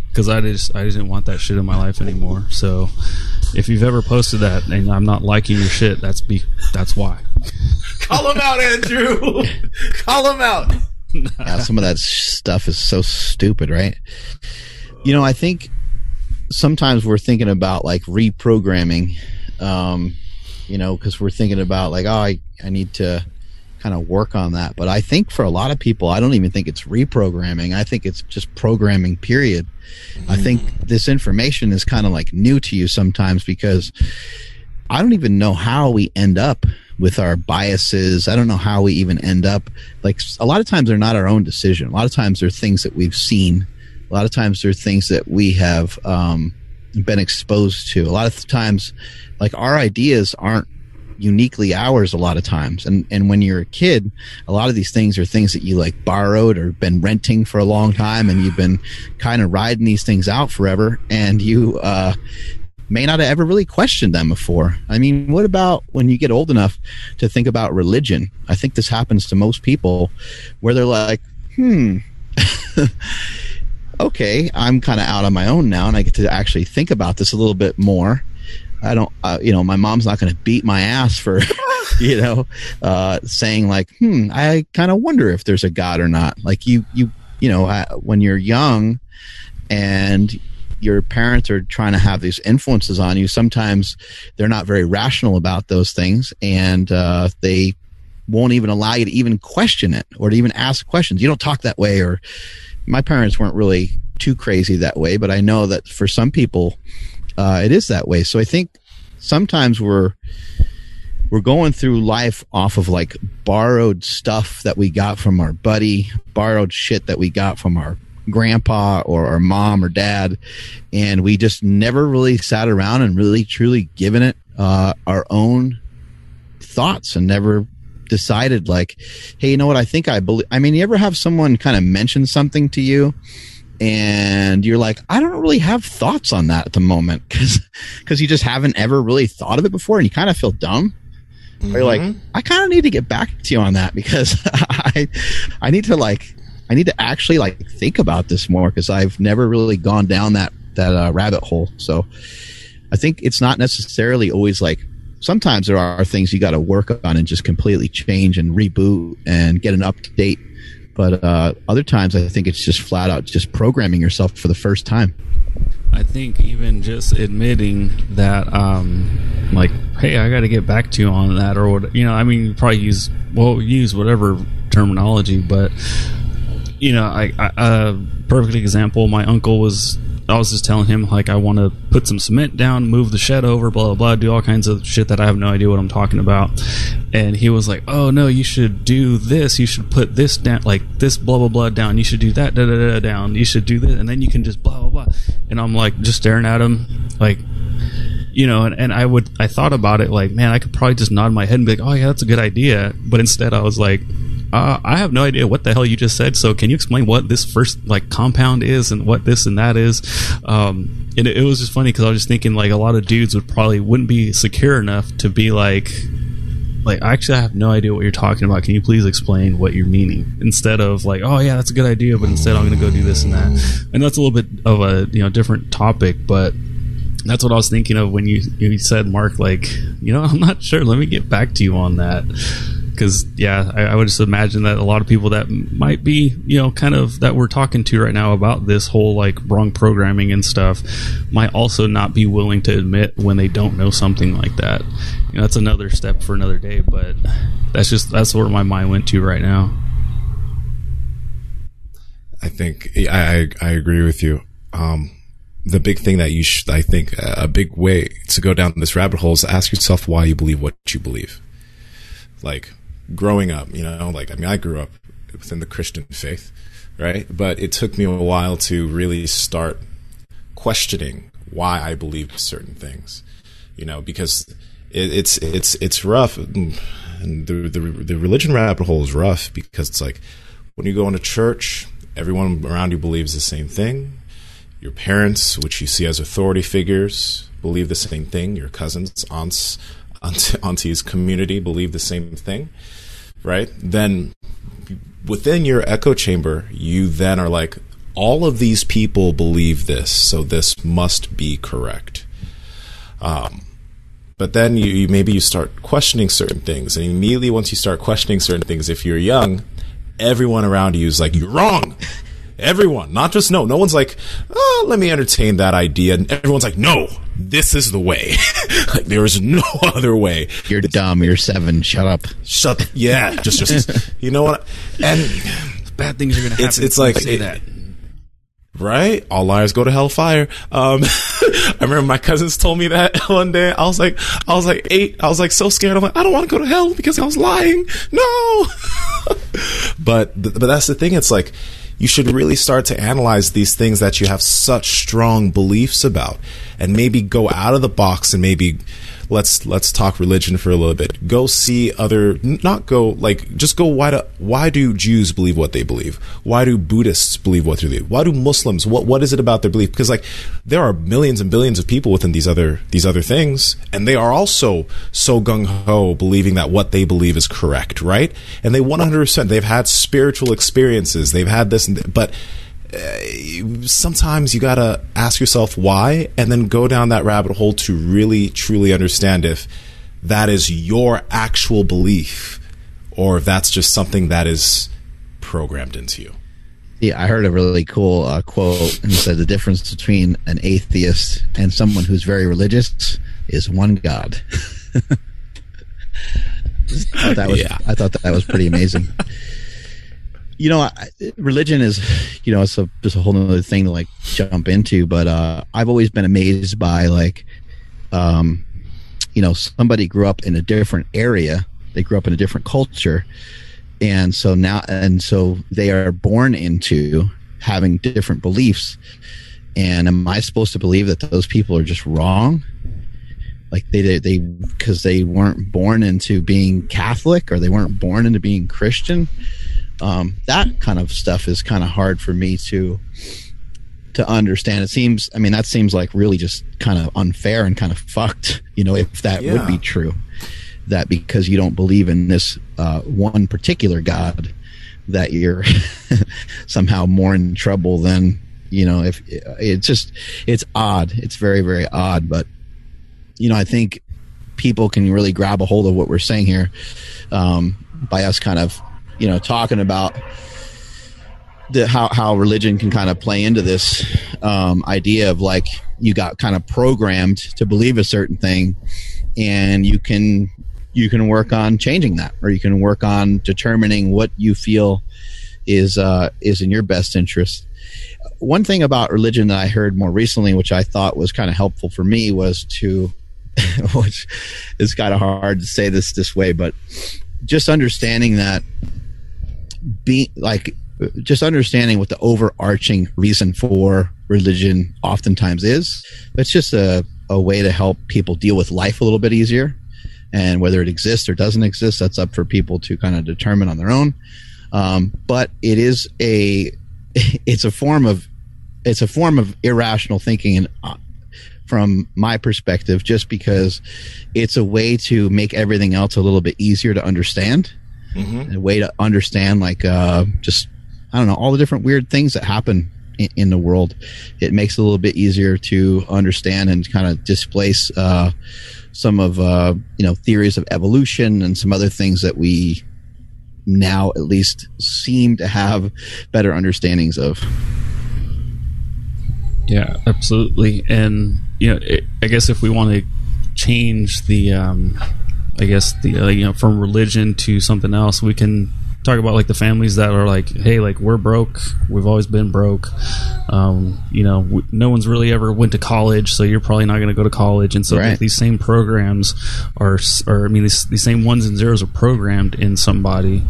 because I just I just didn't want that shit in my life anymore. So if you've ever posted that and I'm not liking your shit, that's be that's why. Call him out, Andrew. Call him out. Yeah, some of that stuff is so stupid, right? You know, I think sometimes we're thinking about like reprogramming, um, you know, because we're thinking about like, oh, I I need to kind of work on that. But I think for a lot of people, I don't even think it's reprogramming. I think it's just programming, period. Mm. I think this information is kind of like new to you sometimes, because I don't even know how we end up with our biases. I don't know how we even end up, like, a lot of times they're not our own decision. A lot of times they're things that we've seen. A lot of times they're things that we have um, been exposed to. A lot of times, like, our ideas aren't uniquely ours a lot of times, and and when you're a kid, a lot of these things are things that you like borrowed or been renting for a long time, and you've been kind of riding these things out forever, and you uh may not have ever really questioned them before. I mean, what about when you get old enough to think about religion? I think this happens to most people, where they're like, hmm okay, I'm kind of out on my own now, and I get to actually think about this a little bit more. I don't, uh, you know, my mom's not going to beat my ass for, you know, uh, saying like, hmm, I kind of wonder if there's a God or not. Like you, you, you know, I, when you're young and your parents are trying to have these influences on you, sometimes they're not very rational about those things, and uh, they won't even allow you to even question it or to even ask questions. You don't talk that way, or my parents weren't really too crazy that way, but I know that for some people, Uh, it is that way. So I think sometimes we're we're going through life off of like borrowed stuff that we got from our buddy, borrowed shit that we got from our grandpa or our mom or dad, and we just never really sat around and really truly given it uh, our own thoughts, and never decided like, hey, you know what? I think I believe. I mean, you ever have someone kind of mention something to you, and you're like, I don't really have thoughts on that at the moment, because because you just haven't ever really thought of it before, and you kind of feel dumb. Mm-hmm. Or you're like, I kind of need to get back to you on that, because I I need to like I need to actually like think about this more, because I've never really gone down that that uh, rabbit hole. So I think it's not necessarily always like, sometimes there are things you got to work on and just completely change and reboot and get an update. But uh, other times, I think it's just flat out just programming yourself for the first time. I think even just admitting that, um, like, hey, I got to get back to you on that, or what, you know, I mean, you probably use well, use whatever terminology, but you know, I, I a perfect example. My uncle was, I was just telling him like I want to put some cement down, move the shed over, blah blah blah, do all kinds of shit that I have no idea what I'm talking about. And he was like, oh no, you should do this, you should put this down, like this blah blah blah down, you should do that da da da down, you should do this, and then you can just blah blah blah. And I'm like just staring at him like, you know, and, and I would I thought about it like, man, I could probably just nod my head and be like, oh yeah, that's a good idea. But instead I was like, Uh, I have no idea what the hell you just said, so can you explain what this first like compound is and what this and that is? Um, and it, it was just funny because I was just thinking like a lot of dudes would probably wouldn't be secure enough to be like, like actually I have no idea what you're talking about. Can you please explain what you're meaning? Instead of like, oh yeah, that's a good idea, but instead I'm going to go do this and that. And that's a little bit of a, you know, different topic, but that's what I was thinking of when you you said, Mark, like, you know, I'm not sure. Let me get back to you on that. Because, yeah, I, I would just imagine that a lot of people that might be, you know, kind of that we're talking to right now about this whole, like, wrong programming and stuff might also not be willing to admit when they don't know something like that. You know, that's another step for another day, but that's just, that's where my mind went to right now. I think I, I, I agree with you. Um, the big thing that you should, I think, a big way to go down this rabbit hole is to ask yourself why you believe what you believe. Like, growing up, you know, like, I mean, I grew up within the Christian faith, right? But it took me a while to really start questioning why I believed certain things, you know, because it, it's it's it's rough. And the, the the religion rabbit hole is rough because it's like when you go into church, everyone around you believes the same thing. Your parents, which you see as authority figures, believe the same thing. Your cousins, aunts, auntie's community believe the same thing, right? Then within your echo chamber, you then are like, all of these people believe this, so this must be correct. Um, but then you, you maybe you start questioning certain things, and immediately once you start questioning certain things, if you're young, everyone around you is like, you're wrong. Everyone, not just no. No one's like, oh, let me entertain that idea. And everyone's like, no, this is the way. Like, there is no other way. You're it's, dumb. You're seven. Shut up. Shut up. Yeah. just, just, you know what? And bad things are going to happen. It's, it's like, say it, that. Right? All liars go to hellfire. Um, I remember my cousins told me that one day. I was like, I was like eight. I was like so scared. I'm like, I don't want to go to hell because I was lying. No. but, but that's the thing. It's like, you should really start to analyze these things that you have such strong beliefs about, and maybe go out of the box and maybe let's let's talk religion for a little bit. Go see other, not go like just go. Why do why do Jews believe what they believe? Why do Buddhists believe what they believe? Why do Muslims? What what is it about their belief? Because like there are millions and billions of people within these other these other things, and they are also so gung ho believing that what they believe is correct, right? And they one hundred percent they've had spiritual experiences, they've had this. But uh, sometimes you gotta ask yourself why, and then go down that rabbit hole to really truly understand if that is your actual belief or if that's just something that is programmed into you. Yeah, I heard a really cool uh, quote, and it said the difference between an atheist and someone who's very religious is one God. I thought that was, yeah. I thought that was pretty amazing. You know, religion is, you know, it's a, it's a whole other thing to like jump into, but uh, I've always been amazed by like, um, you know, somebody grew up in a different area. They grew up in a different culture. And so now, and so they are born into having different beliefs. And am I supposed to believe that those people are just wrong? Like they, they, because they weren't born into being Catholic or they weren't born into being Christian. Um, that kind of stuff is kind of hard for me to to understand. It seems, I mean, that seems like really just kind of unfair and kind of fucked, you know, if that yeah. would be true, that because you don't believe in this uh, one particular God, that you're somehow more in trouble than you know, if it's just, it's odd. It's very, very odd. But, you know, I think people can really grab a hold of what we're saying here um, by us kind of, you know, talking about the, how, how religion can kind of play into this um, idea of like, you got kind of programmed to believe a certain thing, and you can, you can work on changing that, or you can work on determining what you feel is, uh, is in your best interest. One thing about religion that I heard more recently, which I thought was kind of helpful for me, was to, which is kind of hard to say this this way, but just understanding that be like, just understanding what the overarching reason for religion oftentimes is. It's just a, a way to help people deal with life a little bit easier, and whether it exists or doesn't exist, that's up for people to kind of determine on their own. Um, but it is a, it's a form of, it's a form of irrational thinking, and uh, from my perspective, just because it's a way to make everything else a little bit easier to understand. Mm-hmm. A way to understand, like, uh, just, I don't know, all the different weird things that happen in, in the world. It makes it a little bit easier to understand and kind of displace uh, some of, uh, you know, theories of evolution and some other things that we now at least seem to have better understandings of. Yeah, absolutely. And, you know, it, I guess if we want to change the, um, I guess, the uh, you know, from religion to something else, we can talk about like the families that are like, hey, like, we're broke. We've always been broke. Um, you know, we, no one's really ever went to college, so you're probably not going to go to college. And so right. like, these same programs are, or I mean, these, these same ones and zeros are programmed in somebody,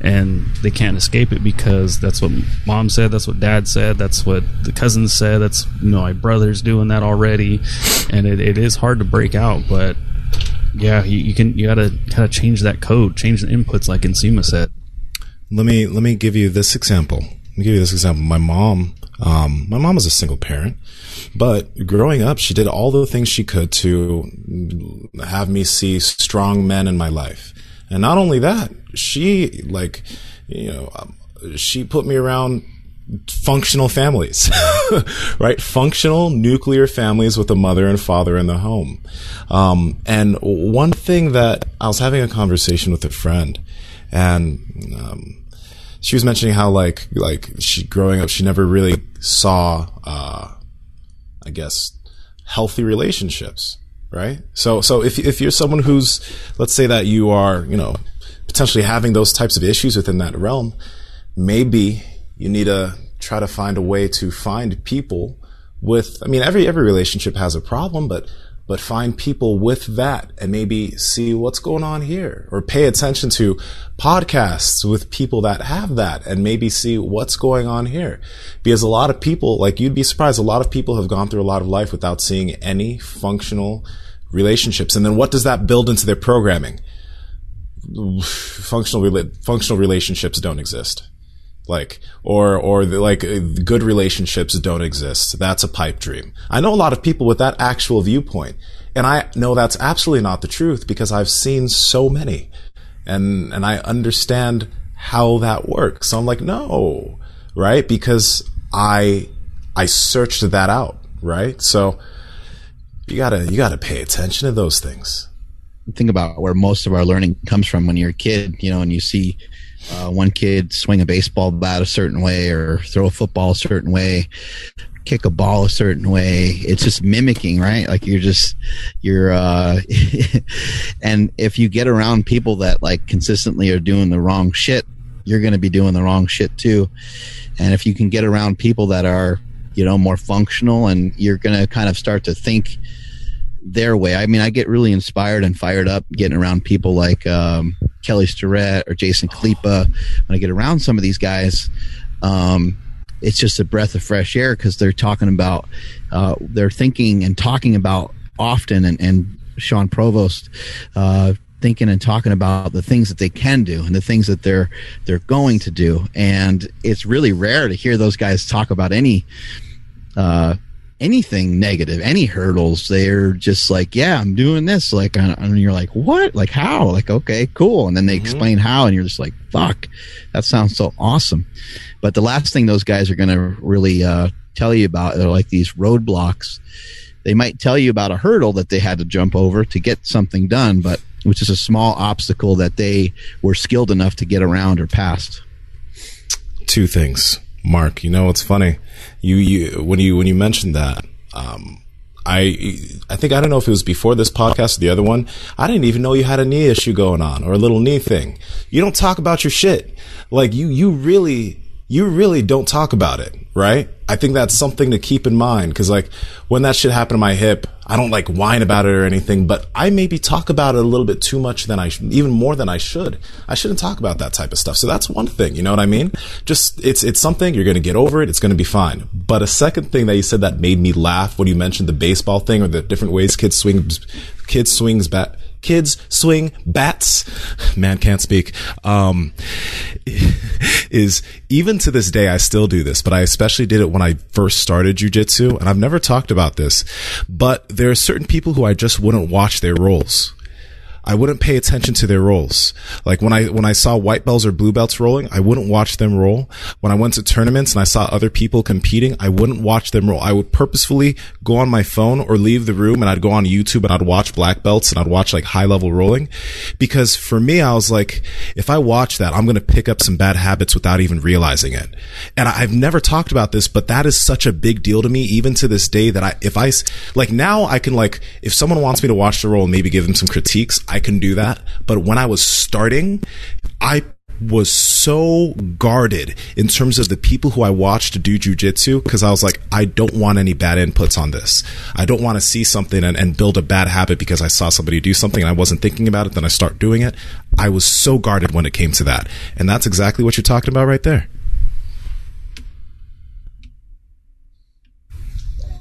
and they can't escape it because that's what mom said, that's what dad said, that's what the cousins said, that's, you know, my brother's doing that already, and it, it is hard to break out, but. Yeah, you, you can. You gotta kind of change that code, change the inputs, like Nsima said. Let me let me give you this example. Let me give you this example. My mom, um, my mom was a single parent, but growing up, she did all the things she could to have me see strong men in my life. And not only that, she like, you know, she put me around functional families, right? Functional nuclear families with a mother and father in the home. Um, and one thing that I was having a conversation with a friend, and um, she was mentioning how like like she growing up she never really saw, uh, I guess, healthy relationships, right? So so if if you're someone who's, let's say that you are, you know, potentially having those types of issues within that realm, maybe you need to try to find a way to find people with, I mean, every, every relationship has a problem, but, but find people with that and maybe see what's going on here, or pay attention to podcasts with people that have that and maybe see what's going on here. Because a lot of people, like, you'd be surprised, a lot of people have gone through a lot of life without seeing any functional relationships. And then what does that build into their programming? Functional, functional relationships don't exist. Like, or, or the, like, good relationships don't exist. That's a pipe dream. I know a lot of people with that actual viewpoint, and I know that's absolutely not the truth because I've seen so many, and, and I understand how that works. So I'm like, no, right? Because I, I searched that out, right? So you gotta, you gotta pay attention to those things. Think about where most of our learning comes from when you're a kid, you know, and you see, Uh, one kid swing a baseball bat a certain way, or throw a football a certain way, kick a ball a certain way. It's just mimicking, right? Like you're just, you're, uh, and if you get around people that like consistently are doing the wrong shit, you're going to be doing the wrong shit too. And if you can get around people that are, you know, more functional, and you're going to kind of start to think their way. I mean, I get really inspired and fired up getting around people like um, Kelly Starrett or Jason Kalipa. When I get around some of these guys, um, it's just a breath of fresh air, because they're talking about, uh, they're thinking and talking about often, and, and Sean Provost, uh, thinking and talking about the things that they can do and the things that they're they're going to do. And it's really rare to hear those guys talk about any uh anything negative, any hurdles. They're just like, yeah, I'm doing this. Like, and you're like, what? Like, how? Like, okay, cool. And then they mm-hmm. explain how, and you're just like, fuck, that sounds so awesome. But the last thing those guys are going to really uh, tell you about. They're like these roadblocks. They might tell you about a hurdle that they had to jump over to get something done, but which is a small obstacle that they were skilled enough to get around or past. Two things, Mark. You know what's funny? You, you when you when you mentioned that, um, I I think I don't know if it was before this podcast or the other one. I didn't even know you had a knee issue going on or a little knee thing. You don't talk about your shit. Like you you really you really don't talk about it, right? I think that's something to keep in mind, because like when that shit happened to my hip, I don't like whine about it or anything, but I maybe talk about it a little bit too much than I, sh- even more than I should. I shouldn't talk about that type of stuff. So that's one thing. You know what I mean? Just it's it's something you're going to get over it. It's going to be fine. But a second thing that you said that made me laugh when you mentioned the baseball thing or the different ways kids swing, kids swings bat, kids swing bats. Man can't speak. Um, is even to this day I still do this, but I especially did it when I first started jiu-jitsu, and I've never talked about this, but there are certain people who I just wouldn't watch their rolls. I wouldn't pay attention to their rolls. Like when I when I saw white belts or blue belts rolling, I wouldn't watch them roll. When I went to tournaments and I saw other people competing, I wouldn't watch them roll. I would purposefully go on my phone or leave the room, and I'd go on YouTube and I'd watch black belts and I'd watch like high level rolling, because for me I was like, if I watch that, I'm gonna pick up some bad habits without even realizing it. And I've never talked about this, but that is such a big deal to me even to this day, that I if I like now I can like if someone wants me to watch the roll and maybe give them some critiques, I can do that. But when I was starting, I was so guarded in terms of the people who I watched do jiu-jitsu, because I was like, I don't want any bad inputs on this. I don't want to see something and, and build a bad habit because I saw somebody do something and I wasn't thinking about it, then I start doing it. I was so guarded when it came to that. And that's exactly what you're talking about right there.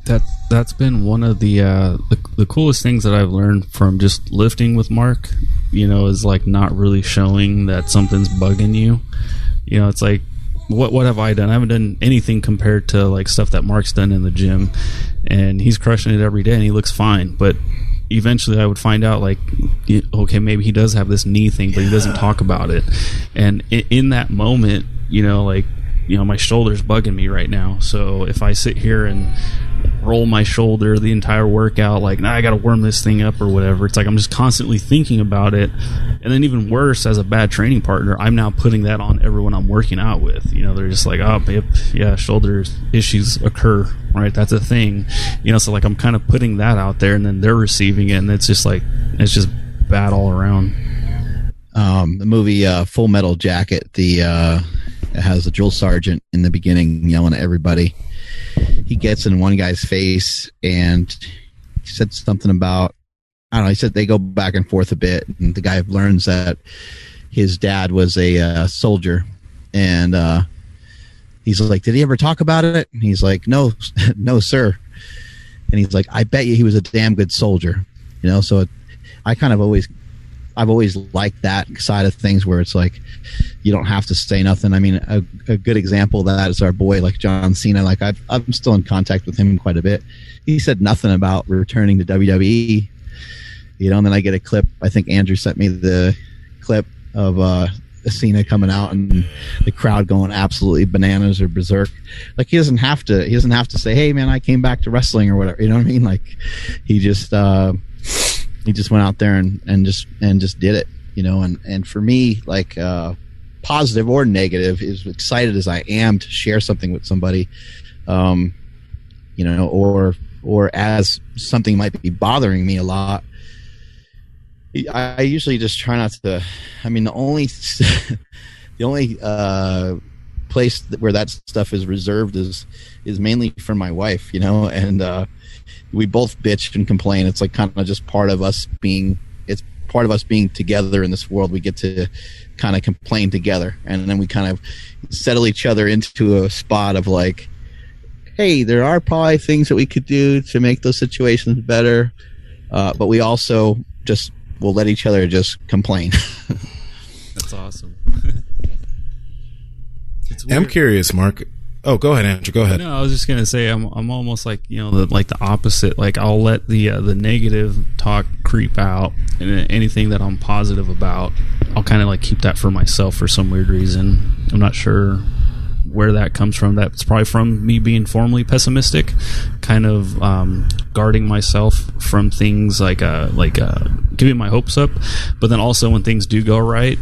That that's been one of the, uh, the the coolest things that I've learned from just lifting with Mark. You know, is like not really showing that something's bugging you. You know, it's like what what have I done? I haven't done anything compared to like stuff that Mark's done in the gym, and he's crushing it every day, and he looks fine. But eventually I would find out like, okay, maybe he does have this knee thing, but he doesn't talk about it. And in that moment, you know, like, you know, my shoulder's bugging me right now. So if I sit here and roll my shoulder the entire workout, like, nah, I gotta warm this thing up or whatever, it's like I'm just constantly thinking about it. And then even worse, as a bad training partner, I'm now putting that on everyone I'm working out with. You know, they're just like, oh, babe, yeah, shoulder issues occur, right? That's a thing. You know, so like I'm kind of putting that out there, and then they're receiving it, and it's just like, it's just bad all around. Um, the movie uh, Full Metal Jacket, the uh it has the drill sergeant in the beginning yelling at everybody. He gets in one guy's face and he said something about, I don't know, he said they go back and forth a bit. And the guy learns that his dad was a uh, soldier. And uh, he's like, did he ever talk about it? And he's like, no, no, sir. And he's like, I bet you he was a damn good soldier. You know, so it, I kind of always... I've always liked that side of things where it's like you don't have to say nothing. I mean, a, a good example of that is our boy, like John Cena. Like I've, I'm still in contact with him quite a bit. He said nothing about returning to W W E, you know. And then I get a clip. I think Andrew sent me the clip of uh, Cena coming out and the crowd going absolutely bananas or berserk. Like he doesn't have to. He doesn't have to say, "Hey, man, I came back to wrestling" or whatever. You know what I mean? Like he just. Uh, He just went out there and, and just and just did it, you know. And, and for me, like uh, positive or negative, as excited as I am to share something with somebody, um, you know, or or as something might be bothering me a lot, I, I usually just try not to. I mean, the only the only uh, place that, where that stuff is reserved is is mainly for my wife, you know, and. Uh, We both bitch and complain. It's like kind of just part of us being. It's part of us being together in this world. We get to kind of complain together, and then we kind of settle each other into a spot of like, "Hey, there are probably things that we could do to make those situations better," uh, but we also just will let each other just complain. That's awesome. I'm curious, Mark. Oh, go ahead, Andrew. Go ahead. No, I was just gonna say I'm I'm almost like, you know, the, like the opposite. Like I'll let the uh, the negative talk creep out, and anything that I'm positive about, I'll kind of like keep that for myself for some weird reason. I'm not sure where that comes from. That's probably from me being formally pessimistic, kind of um, guarding myself from things like uh, like uh, giving my hopes up. But then also when things do go right,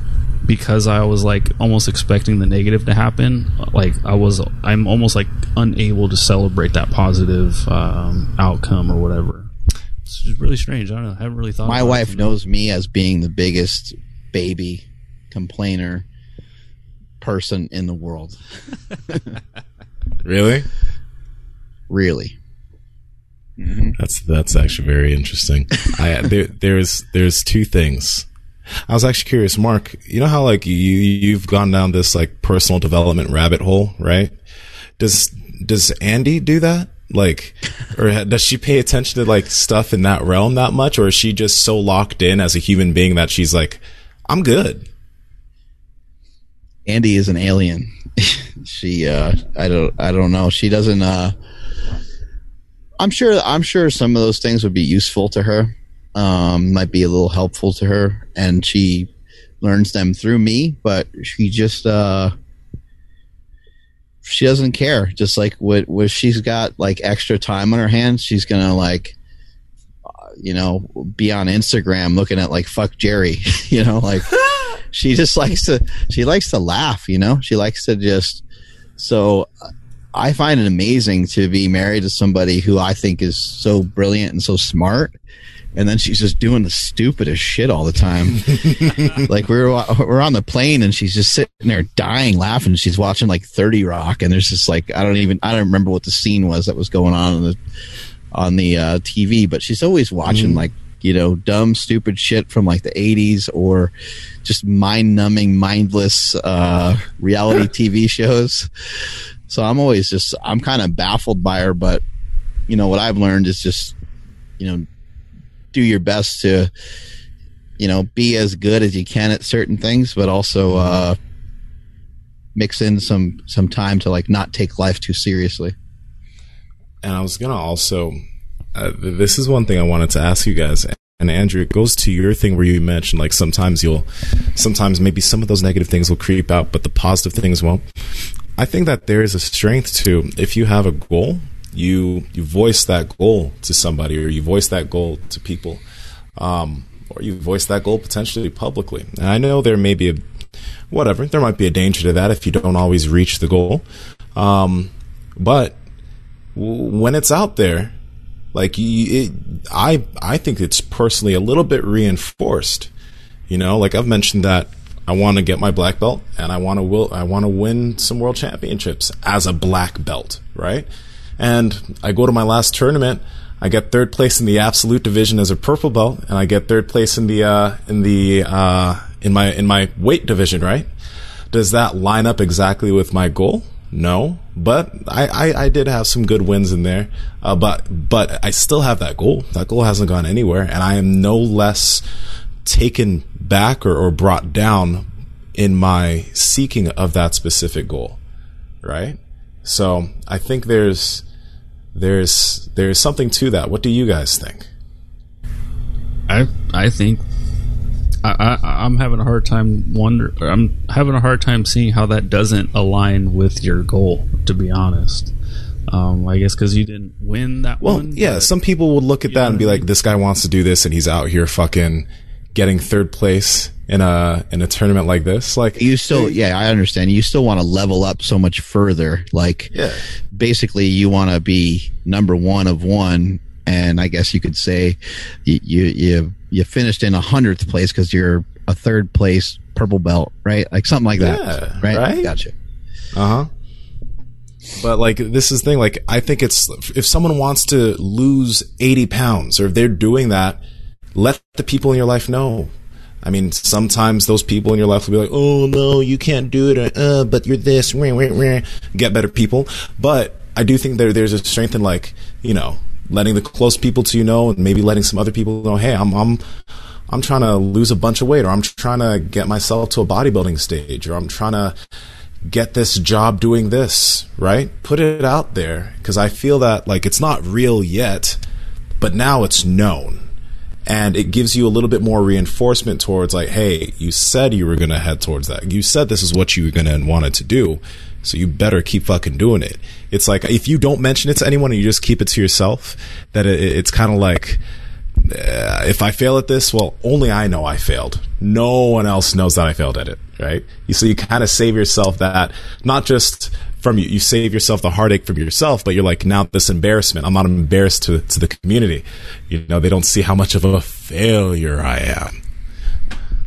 because I was like almost expecting the negative to happen, like I was, I'm almost like unable to celebrate that positive um, outcome or whatever. It's really strange. I don't know. I haven't really thought. My wife knows me as being the biggest baby complainer person in the world. Really? Really. Mm-hmm. That's that's actually very interesting. I there there's there's two things. I was actually curious, Mark, you know how like you you've gone down this like personal development rabbit hole, right? Does does Andy do that? Like, or does she pay attention to like stuff in that realm that much, or is she just so locked in as a human being that she's like, I'm good? Andy is an alien. She uh I don't I don't know. She doesn't uh I'm sure I'm sure some of those things would be useful to her. Um, might be a little helpful to her, and she learns them through me, but she just uh she doesn't care. Just like what, what she's got like extra time on her hands, she's gonna like uh, you know, be on Instagram looking at like fuck Jerry, you know, like she just likes to she likes to laugh, you know, she likes to just so I find it amazing to be married to somebody who I think is so brilliant and so smart, and then she's just doing the stupidest shit all the time. Like we're we're on the plane and she's just sitting there dying laughing. She's watching like thirty Rock, and there's just like I don't even I don't remember what the scene was that was going on on the on the uh, T V, but she's always watching mm. like, you know, dumb stupid shit from like the eighties or just mind-numbing, mindless uh, reality T V shows. So I'm always just I'm kind of baffled by her, but you know what I've learned is just, you know, do your best to, you know, be as good as you can at certain things, but also uh, mix in some some time to like not take life too seriously. And I was gonna also, uh, this is one thing I wanted to ask you guys. And Andrew, it goes to your thing where you mentioned like sometimes you'll, sometimes maybe some of those negative things will creep out, but the positive things won't. I think that there is a strength to, if you have a goal, you you voice that goal to somebody, or you voice that goal to people, um, or you voice that goal potentially publicly. And I know there may be a, whatever, there might be a danger to that if you don't always reach the goal. Um, but w- when it's out there, like you, it, I, I think it's personally a little bit reinforced. You know, like I've mentioned that I want to get my black belt, and I want to will, I want to win some world championships as a black belt, right? And I go to my last tournament, I get third place in the absolute division as a purple belt, and I get third place in the uh, in the uh, in my in my weight division, right? Does that line up exactly with my goal? No, but I, I, I did have some good wins in there, uh, but but I still have that goal. That goal hasn't gone anywhere, and I am no less taken back or, or brought down in my seeking of that specific goal, right? So I think there's. There's there's something to that. What do you guys think? I I think I, I I'm having a hard time wonder. I'm having a hard time seeing how that doesn't align with your goal, to be honest. Um, I guess because you didn't win that well, one. Well, yeah. Some people would look at that and be like, "This guy wants to do this, and he's out here fucking getting third place in a in a tournament like this." Like you still, yeah, I understand. You still want to level up so much further, like yeah. Basically, you want to be number one of one, and I guess you could say you you you finished in a hundredth place because you're a third place purple belt, right? Like something like that, yeah, right? right? Gotcha. Uh huh. But like this is the thing. Like I think it's if someone wants to lose eighty pounds, or if they're doing that, let the people in your life know. I mean, sometimes those people in your life will be like, "Oh no, you can't do it," or, uh, but you're this. Rah, rah, rah. Get better people. But I do think there there's a strength in like, you know, letting the close people to you know, and maybe letting some other people know, "Hey, I'm I'm I'm trying to lose a bunch of weight, or I'm trying to get myself to a bodybuilding stage, or I'm trying to get this job doing this." Right? Put it out there, because I feel that like it's not real yet, but now it's known. And it gives you a little bit more reinforcement towards like, hey, you said you were going to head towards that. You said this is what you were going to and wanted to do. so you better keep fucking doing it. It's like, if you don't mention it to anyone and you just keep it to yourself, that it, it's kind of like, uh, if I fail at this, well, only I know I failed. No one else knows that I failed at it, right? You, so you kind of save yourself that, not just from you, you save yourself the heartache from yourself, but you're like, now this embarrassment, I'm not embarrassed to, to the community. You know, they don't see how much of a failure I am.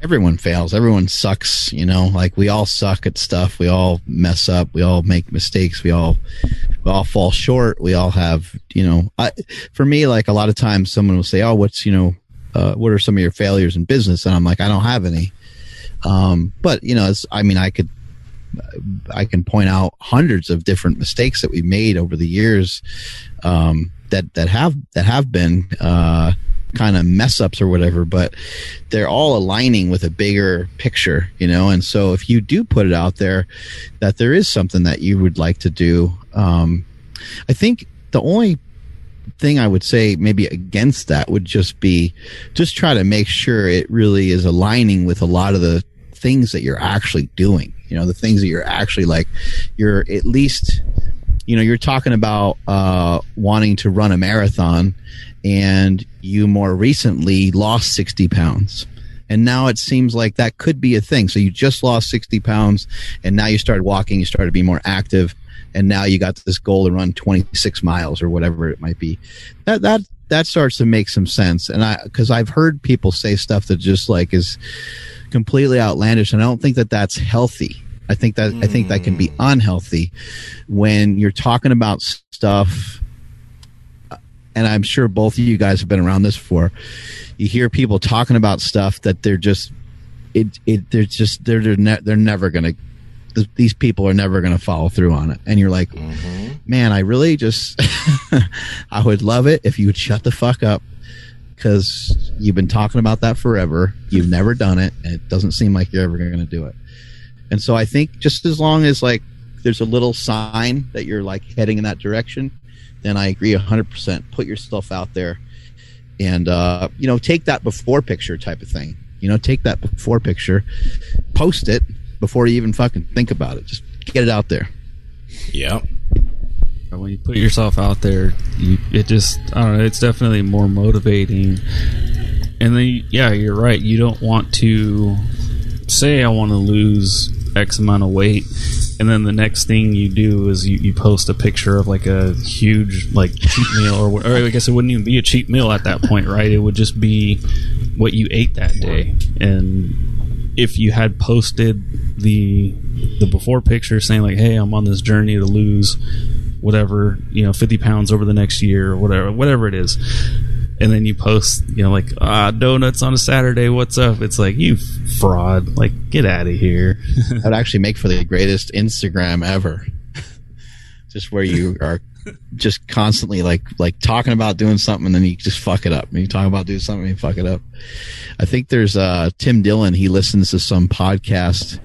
Everyone fails. Everyone sucks, you know, like we all suck at stuff. We all mess up. We all make mistakes. We all, we all fall short. We all have, you know, I, for me, like a lot of times someone will say, oh, what's, you know, uh, what are some of your failures in business? And I'm like, I don't have any. Um, but you know, it's, I mean, I could, I can point out hundreds of different mistakes that we've made over the years, um, that, that have, that have been, uh, kind of mess ups or whatever, but they're all aligning with a bigger picture, you know. And so if you do put it out there that there is something that you would like to do, um, I think the only thing I would say maybe against that would just be just try to make sure it really is aligning with a lot of the things that you're actually doing, you know, the things that you're actually like, you're at least, you know, you're talking about uh, wanting to run a marathon, and you more recently lost sixty pounds. And now it seems like that could be a thing. So you just lost sixty pounds, and now you started walking, you started to be more active, and now you got this goal to run twenty-six miles or whatever it might be. That that that starts to make some sense. And I, because I've heard people say stuff that just like is completely outlandish, and I don't think that that's healthy. I think that mm. I think that can be unhealthy when you're talking about stuff. And I'm sure both of you guys have been around this before. You hear people talking about stuff that they're just, it, it, they're just, they're, they're, ne- they're never going to, these people are never going to follow through on it. And you're like, mm-hmm. man, I really just, I would love it if you would shut the fuck up, because you've been talking about that forever. You've never done it, and it doesn't seem like you're ever going to do it. And so I think just as long as like there's a little sign that you're like heading in that direction, then I agree one hundred percent. Put yourself out there and, uh, you know, take that before picture type of thing. You know, take that before picture, post it before you even fucking think about it. Just get it out there. Yeah. When you put yourself out there, you, it just, I don't know, it's definitely more motivating. And then, yeah, you're right. You don't want to say, I want to lose X amount of weight, and then the next thing you do is you, you post a picture of like a huge like cheat meal, or, or I guess it wouldn't even be a cheat meal at that point, right? It would just be what you ate that day. And if you had posted the the before picture saying like, hey, I'm on this journey to lose whatever, you know, fifty pounds over the next year, or whatever whatever it is, and then you post, you know, like, ah, donuts on a Saturday, what's up? It's like, you fraud. Like, get out of here. That would actually make for the greatest Instagram ever. Just where you are just constantly, like, like talking about doing something, and then you just fuck it up. And you talk about doing something, and you fuck it up. I think there's uh, Tim Dillon. He listens to some podcast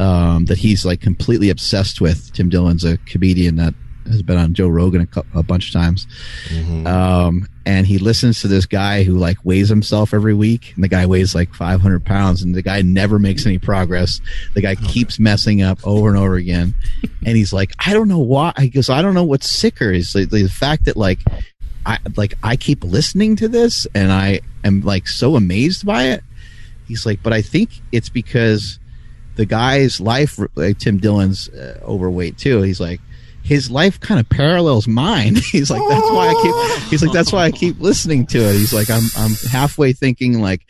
um, that he's, like, completely obsessed with. Tim Dillon's a comedian that has been on Joe Rogan a, a bunch of times. Mm-hmm. Um, and he listens to this guy who like weighs himself every week. And the guy weighs like five hundred pounds, and the guy never makes any progress. The guy keeps messing up over and over again. And he's like, I don't know why. I guess I don't know what's sicker is like, the fact that like, I, like I keep listening to this and I am like so amazed by it. He's like, but I think it's because the guy's life, like Tim Dillon's uh, overweight too. He's like, his life kind of parallels mine. He's like, that's why I keep. He's like, that's why I keep listening to it. He's like, I'm, I'm halfway thinking like,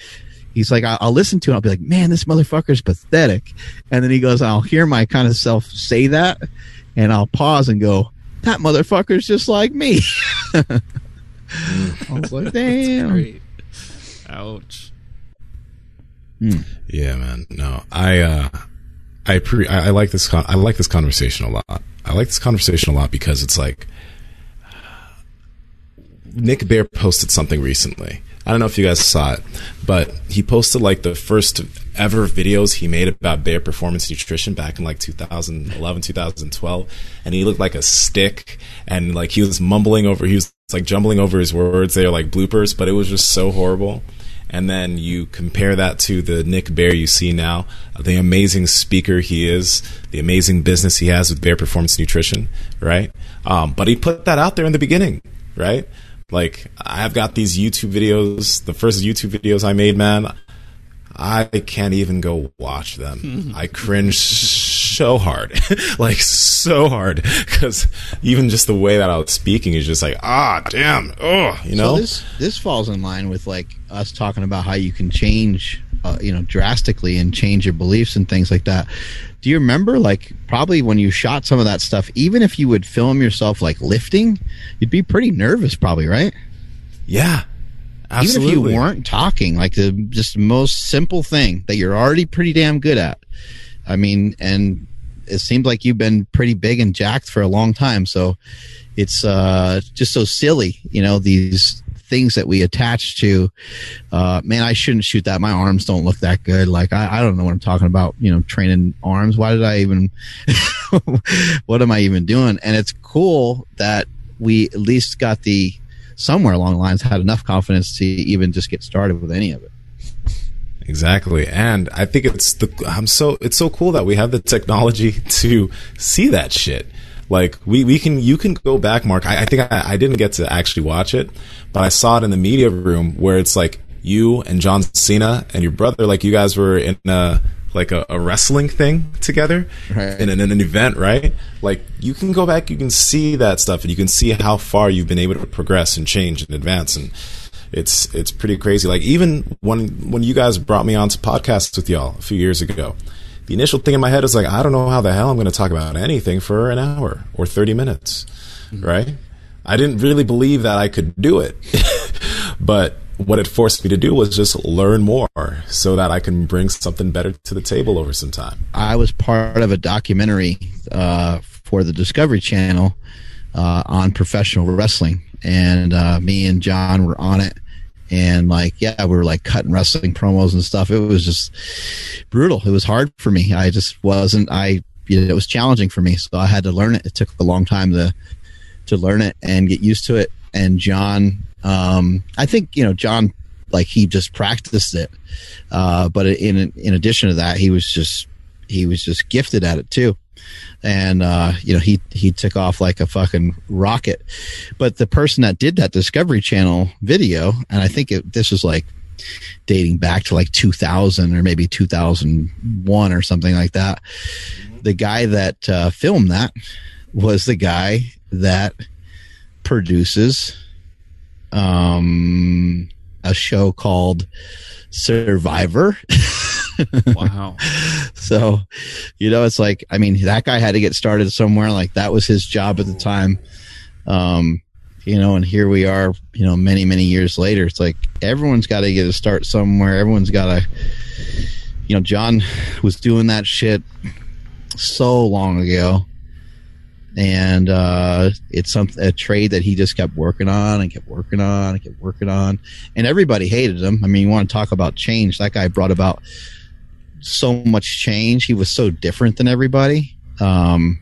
he's like, I'll, I'll listen to it. I'll be like, man, this motherfucker's pathetic. And then he goes, I'll hear my kind of self say that, and I'll pause and go, that motherfucker's just like me. I was like, damn. That's great. Ouch. Mm. Yeah, man. No, I, uh, I pre, I, I like this. Con- I like this conversation a lot. I like this conversation a lot because it's like Nick Bear posted something recently. I don't know if you guys saw it, but he posted like the first ever videos he made about Bear Performance Nutrition back in like two thousand eleven, two thousand twelve. And he looked like a stick, and like he was mumbling over, he was like jumbling over his words. They were like bloopers, but it was just so horrible. and then you compare that to the Nick Bear you see now, the amazing speaker he is, the amazing business he has with Bear Performance Nutrition, right? Um, but he put that out there in the beginning, right? Like, I've got these YouTube videos, the first YouTube videos I made, man, I can't even go watch them. I cringe so hard, like so hard, because even just the way that I was speaking is just like, ah, damn, oh, you know. So this this falls in line with like us talking about how you can change, uh, you know, drastically and change your beliefs and things like that. Do you remember, like, probably when you shot some of that stuff, even if you would film yourself like lifting, you'd be pretty nervous, probably, right? Yeah. Absolutely. Even if you weren't talking, like the just most simple thing that you're already pretty damn good at. I mean, and it seems like you've been pretty big and jacked for a long time. So it's uh, just so silly, you know, these things that we attach to, uh, man, I shouldn't shoot that. My arms don't look that good. Like, I, I don't know what I'm talking about, you know, training arms. Why did I even, what am I even doing? And it's cool that we at least got the, somewhere along the lines had enough confidence to even just get started with any of it. Exactly. And I think it's the I'm so it's so cool that we have the technology to see that shit. Like we, we can you can go back, Mark. I, I think I, I didn't get to actually watch it, but I saw it in the media room where it's like you and John Cena and your brother, like you guys were in a like a, a wrestling thing together, right? in, in, in an event, right? Like you can go back, you can see that stuff, and you can see how far you've been able to progress and change and advance, and it's it's pretty crazy. Like even when when you guys brought me on to podcasts with y'all a few years ago, the initial thing in my head is like, I don't know how the hell I'm going to talk about anything for an hour or thirty minutes, mm-hmm. right? I didn't really believe that I could do it, but what it forced me to do was just learn more so that I can bring something better to the table over some time. I was part of a documentary uh, for the Discovery Channel uh, on professional wrestling. And uh, me and John were on it. And like, yeah, we were like cutting wrestling promos and stuff. It was just brutal. It was hard for me. I just wasn't, I, you know, it was challenging for me. So I had to learn it. It took a long time to, to learn it and get used to it. And John, Um, I think, you know, John, like he just practiced it. Uh, but in, in addition to that, he was just, he was just gifted at it too. And, uh, you know, he, he took off like a fucking rocket. But the person that did that Discovery Channel video, and I think it, this was like dating back to like two thousand or maybe two thousand one or something like that. The guy that, uh, filmed that was the guy that produces Um, a show called Survivor. Wow. So, you know, it's like, I mean, that guy had to get started somewhere. Like that was his job at the time. Um, you know, and here we are, you know, many, many years later. It's like, everyone's got to get a start somewhere. Everyone's got to, you know, John was doing that shit so long ago. And uh, it's some, a trade that he just kept working on and kept working on and kept working on. And everybody hated him. I mean, you want to talk about change. That guy brought about so much change. He was so different than everybody. Um,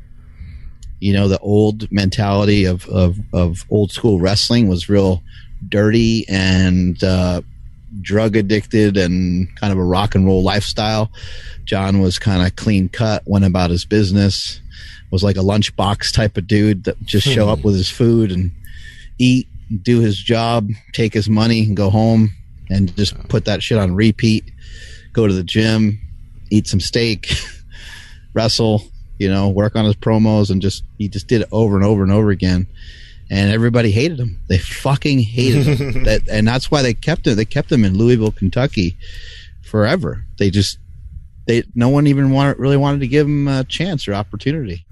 you know, the old mentality of, of, of old school wrestling was real dirty and uh, drug addicted and kind of a rock and roll lifestyle. John was kind of clean cut, went about his business. Was like a lunchbox type of dude that just show up with his food and eat, do his job, take his money and go home and just put that shit on repeat, go to the gym, eat some steak, wrestle, you know, work on his promos, and just, he just did it over and over and over again. And everybody hated him. They fucking hated him. That, and that's why they kept him. They kept him in Louisville, Kentucky forever. They just, they, no one even wanted, really wanted to give him a chance or opportunity.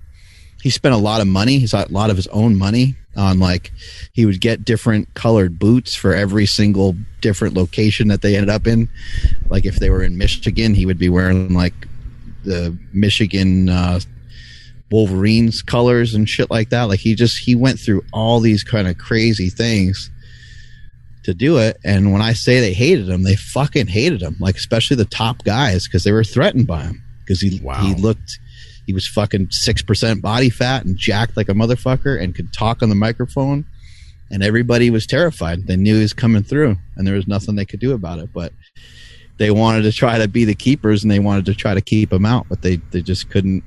He spent a lot of money. He's got a lot of his own money on, like, he would get different colored boots for every single different location that they ended up in. Like if they were in Michigan, he would be wearing like the Michigan uh, Wolverines colors and shit like that. Like he just, he went through all these kind of crazy things to do it. And when I say they hated him, they fucking hated him. Like especially the top guys, because they were threatened by him, because he, wow. he looked... He was fucking six percent body fat and jacked like a motherfucker and could talk on the microphone and everybody was terrified. They knew he was coming through, and there was nothing they could do about it. But they wanted to try to be the keepers, and they wanted to try to keep him out, but they, they just couldn't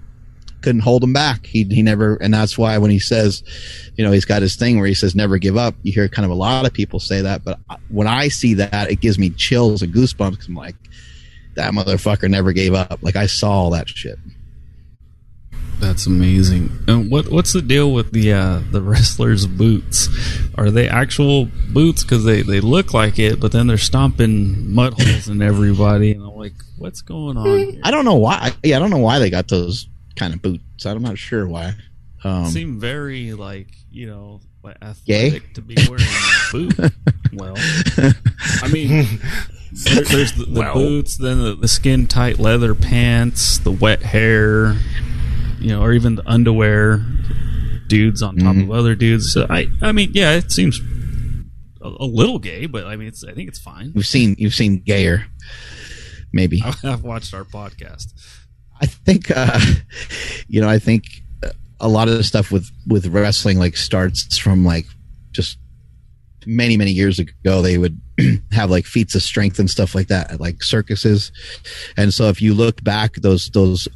couldn't hold him back. He he never, and that's why when he says, you know, he's got his thing where he says never give up. You hear kind of a lot of people say that, but when I see that, it gives me chills and goosebumps because I'm like, that motherfucker never gave up. Like, I saw all that shit. That's amazing. And what what's the deal with the uh, the wrestler's boots? Are they actual boots? Because they, they look like it, but then they're stomping mud holes in everybody, and I'm like, what's going on here? I don't know why. Yeah, I don't know why they got those kind of boots. I'm not sure why. Um, they seem very like you know athletic gay? To be wearing a boot. Well, I mean. There, there's the, the well, boots, then the, the skin tight leather pants, the wet hair, you know, or even the underwear, dudes on top mm-hmm. of other dudes. So I, I mean, yeah, it seems a, a little gay, but I mean, it's I think it's fine. You've seen you've seen gayer, maybe. I've watched our podcast. I think, uh, you know, I think a lot of the stuff with with wrestling like starts from like just. Many, many years ago, they would have like feats of strength and stuff like that at like circuses. And so if you look back, those those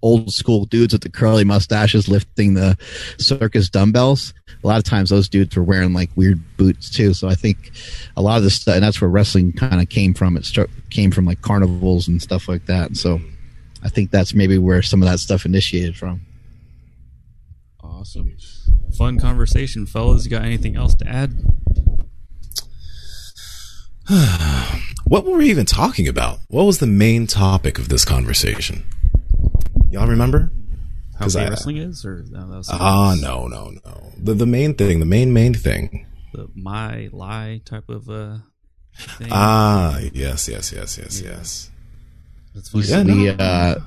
old school dudes with the curly mustaches lifting the circus dumbbells, a lot of times those dudes were wearing like weird boots too. So I think a lot of this stuff, and that's where wrestling kind of came from. It start, came from like carnivals and stuff like that. And so I think that's maybe where some of that stuff initiated from. Awesome. Fun conversation, fellas. You got anything else to add? What were we even talking about? What was the main topic of this conversation? Y'all remember? How gay wrestling is? Or no, that was ah, else. no, no, no. The the main thing, the main main thing. The my lie type of uh. Thing. Ah, yes, yes, yes, yes, yeah. yes. That's funny. Yeah, we no. uh,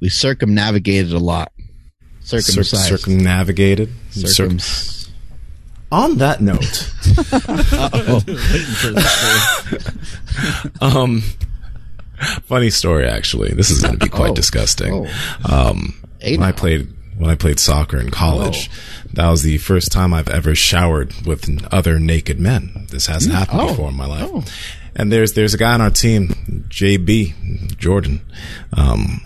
we circumnavigated a lot. Circumcised. Cir- circumnavigated. Circum. Circum- On that note, um, funny story. Actually, this is going to be quite oh. disgusting. Oh. Um, when I played when I played soccer in college, oh. that was the first time I've ever showered with other naked men. This hasn't mm. happened oh. before in my life. Oh. And there's there's a guy on our team, J B Jordan. Um,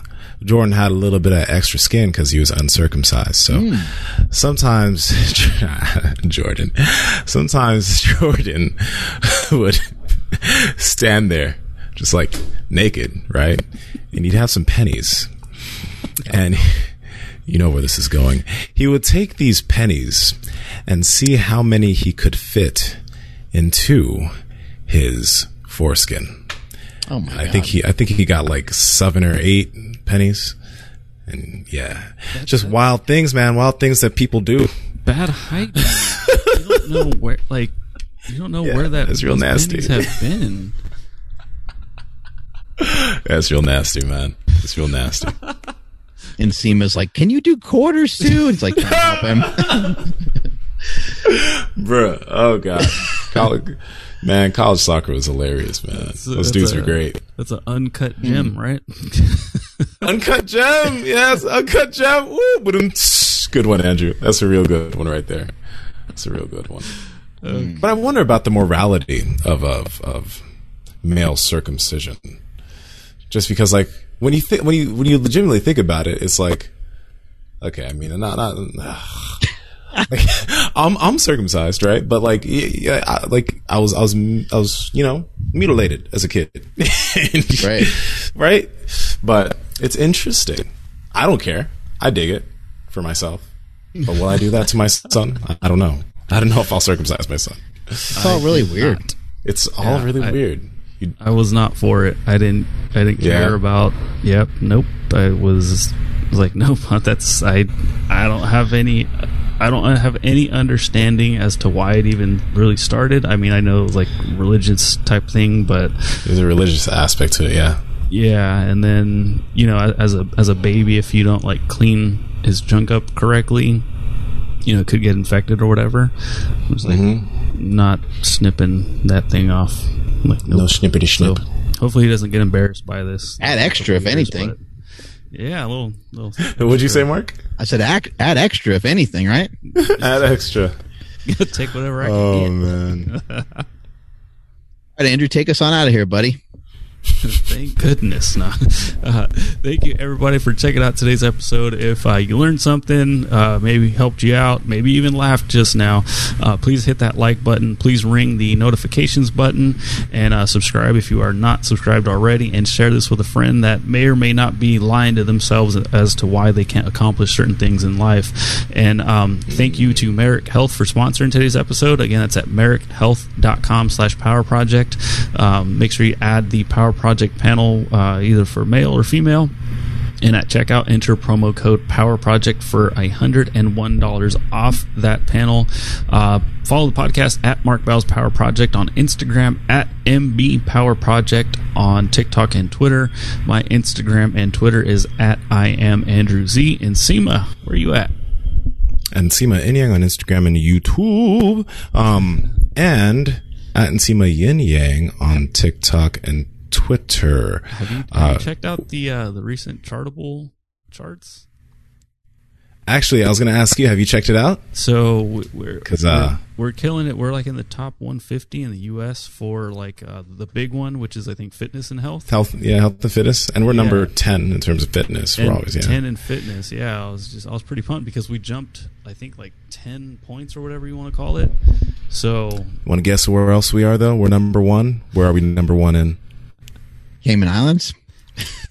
Jordan had a little bit of extra skin because he was uncircumcised. So mm. sometimes Jordan, sometimes Jordan would stand there just like naked, right? And he'd have some pennies. And you know where this is going. He would take these pennies and see how many he could fit into his foreskin. Oh my I God. think he I think he got like seven or eight pennies. And yeah. That's just bad. Wild things, man, wild things that people do. Bad hygiene. You don't know where like you don't know yeah, where that is real nasty. Pennies have been. That's real nasty, man. It's real nasty. And Seema's like, can you do quarters too? It's like can't help him. Bruh, oh God. College Man, college soccer was hilarious, man. That's, Those that's dudes a, were great. That's an uncut gem, mm. right? Uncut gem, yes, uncut gem. Woo. Good one, Andrew. That's a real good one right there. That's a real good one. Okay. But I wonder about the morality of, of of male circumcision. Just because, like, when you think when you when you legitimately think about it, it's like, okay, I mean, not not. Uh, Like, I'm I'm circumcised, right? But like, yeah, I, like I was I was I was you know mutilated as a kid, and, right? Right? But it's interesting. I don't care. I dig it for myself. But will I do that to my son? I, I don't know. I don't know if I'll circumcise my son. It's all really weird. Not. It's all yeah, really I, weird. You, I was not for it. I didn't. I didn't care yeah. about. Yep. Nope. I was, was like, nope. That's I. I don't have any. I don't have any understanding as to why it even really started. I mean, I know like religious type thing, but there's a religious aspect to it, yeah. Yeah, and then you know, as a as a baby, if you don't like clean his junk up correctly, you know, it could get infected or whatever. I was like, mm-hmm. not snipping that thing off. Like, nope. No snippity snip. So hopefully, he doesn't get embarrassed by this. Add extra, if anything. Yeah, a little. little What'd you say, Mark? I said add, add extra, if anything, right? Add extra. take whatever I oh, can get. Oh, man. All right, Andrew, take us on out of here, buddy. Thank goodness. No. Uh, thank you, everybody, for checking out today's episode. If uh, you learned something, uh, maybe helped you out, maybe even laughed just now, uh, please hit that like button. Please ring the notifications button and uh, subscribe if you are not subscribed already, and share this with a friend that may or may not be lying to themselves as to why they can't accomplish certain things in life. And um, thank you to Marek Health for sponsoring today's episode. Again, that's at marek health dot com slash PowerProject. Um, make sure you add the Power Project panel uh, either for male or female, and at checkout enter promo code PowerProject for one hundred one dollars off that panel. Uh, follow the podcast at Mark Bell's Power Project on Instagram, at M B Power Project on TikTok and Twitter. My Instagram and Twitter is at I am Andrew Z. Nsima, where are you at? Nsima Inyang on Instagram and YouTube, um, and at Nsima Inyang on TikTok and Twitter. Have you, have uh, you checked out the uh, the recent Chartable charts? Actually, I was going to ask you, have you checked it out? So we're we're, uh, we're killing it. We're like in the top one fifty in the U S for like uh, the big one, which is I think fitness and health. Health, yeah, health and fitness, and we're yeah. number ten in terms of fitness. Ten, we're always yeah. ten in fitness. Yeah, I was just I was pretty pumped because we jumped I think like ten points or whatever you want to call it. So want to guess where else we are though? We're number one. Where are we number one in? Cayman Islands?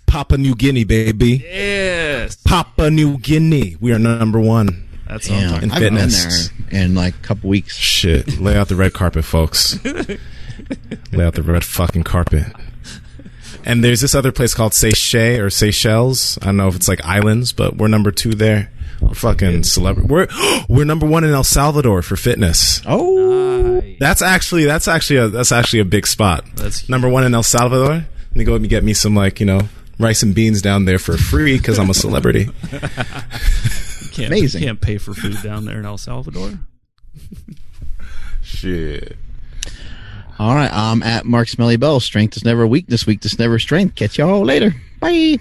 Papua New Guinea, baby. Yes. Papua New Guinea. We are number one. That's all. I've been there in like a couple weeks. Shit. Lay out the red carpet, folks. Lay out the red fucking carpet. And there's this other place called Seychelles or Seychelles. I don't know if it's like islands, but we're number two there. We're fucking celebrity. We're we're number one in El Salvador for fitness. Oh, nice. that's actually that's actually a, that's actually a big spot. That's number one in El Salvador. Let me go and get me some, like, you know, rice and beans down there for free because I'm a celebrity. can't, Amazing. You can't pay for food down there in El Salvador. Shit. All right. I'm at Mark Smelly Bell. Strength is never weakness. Weakness never strength. Catch y'all later. Bye.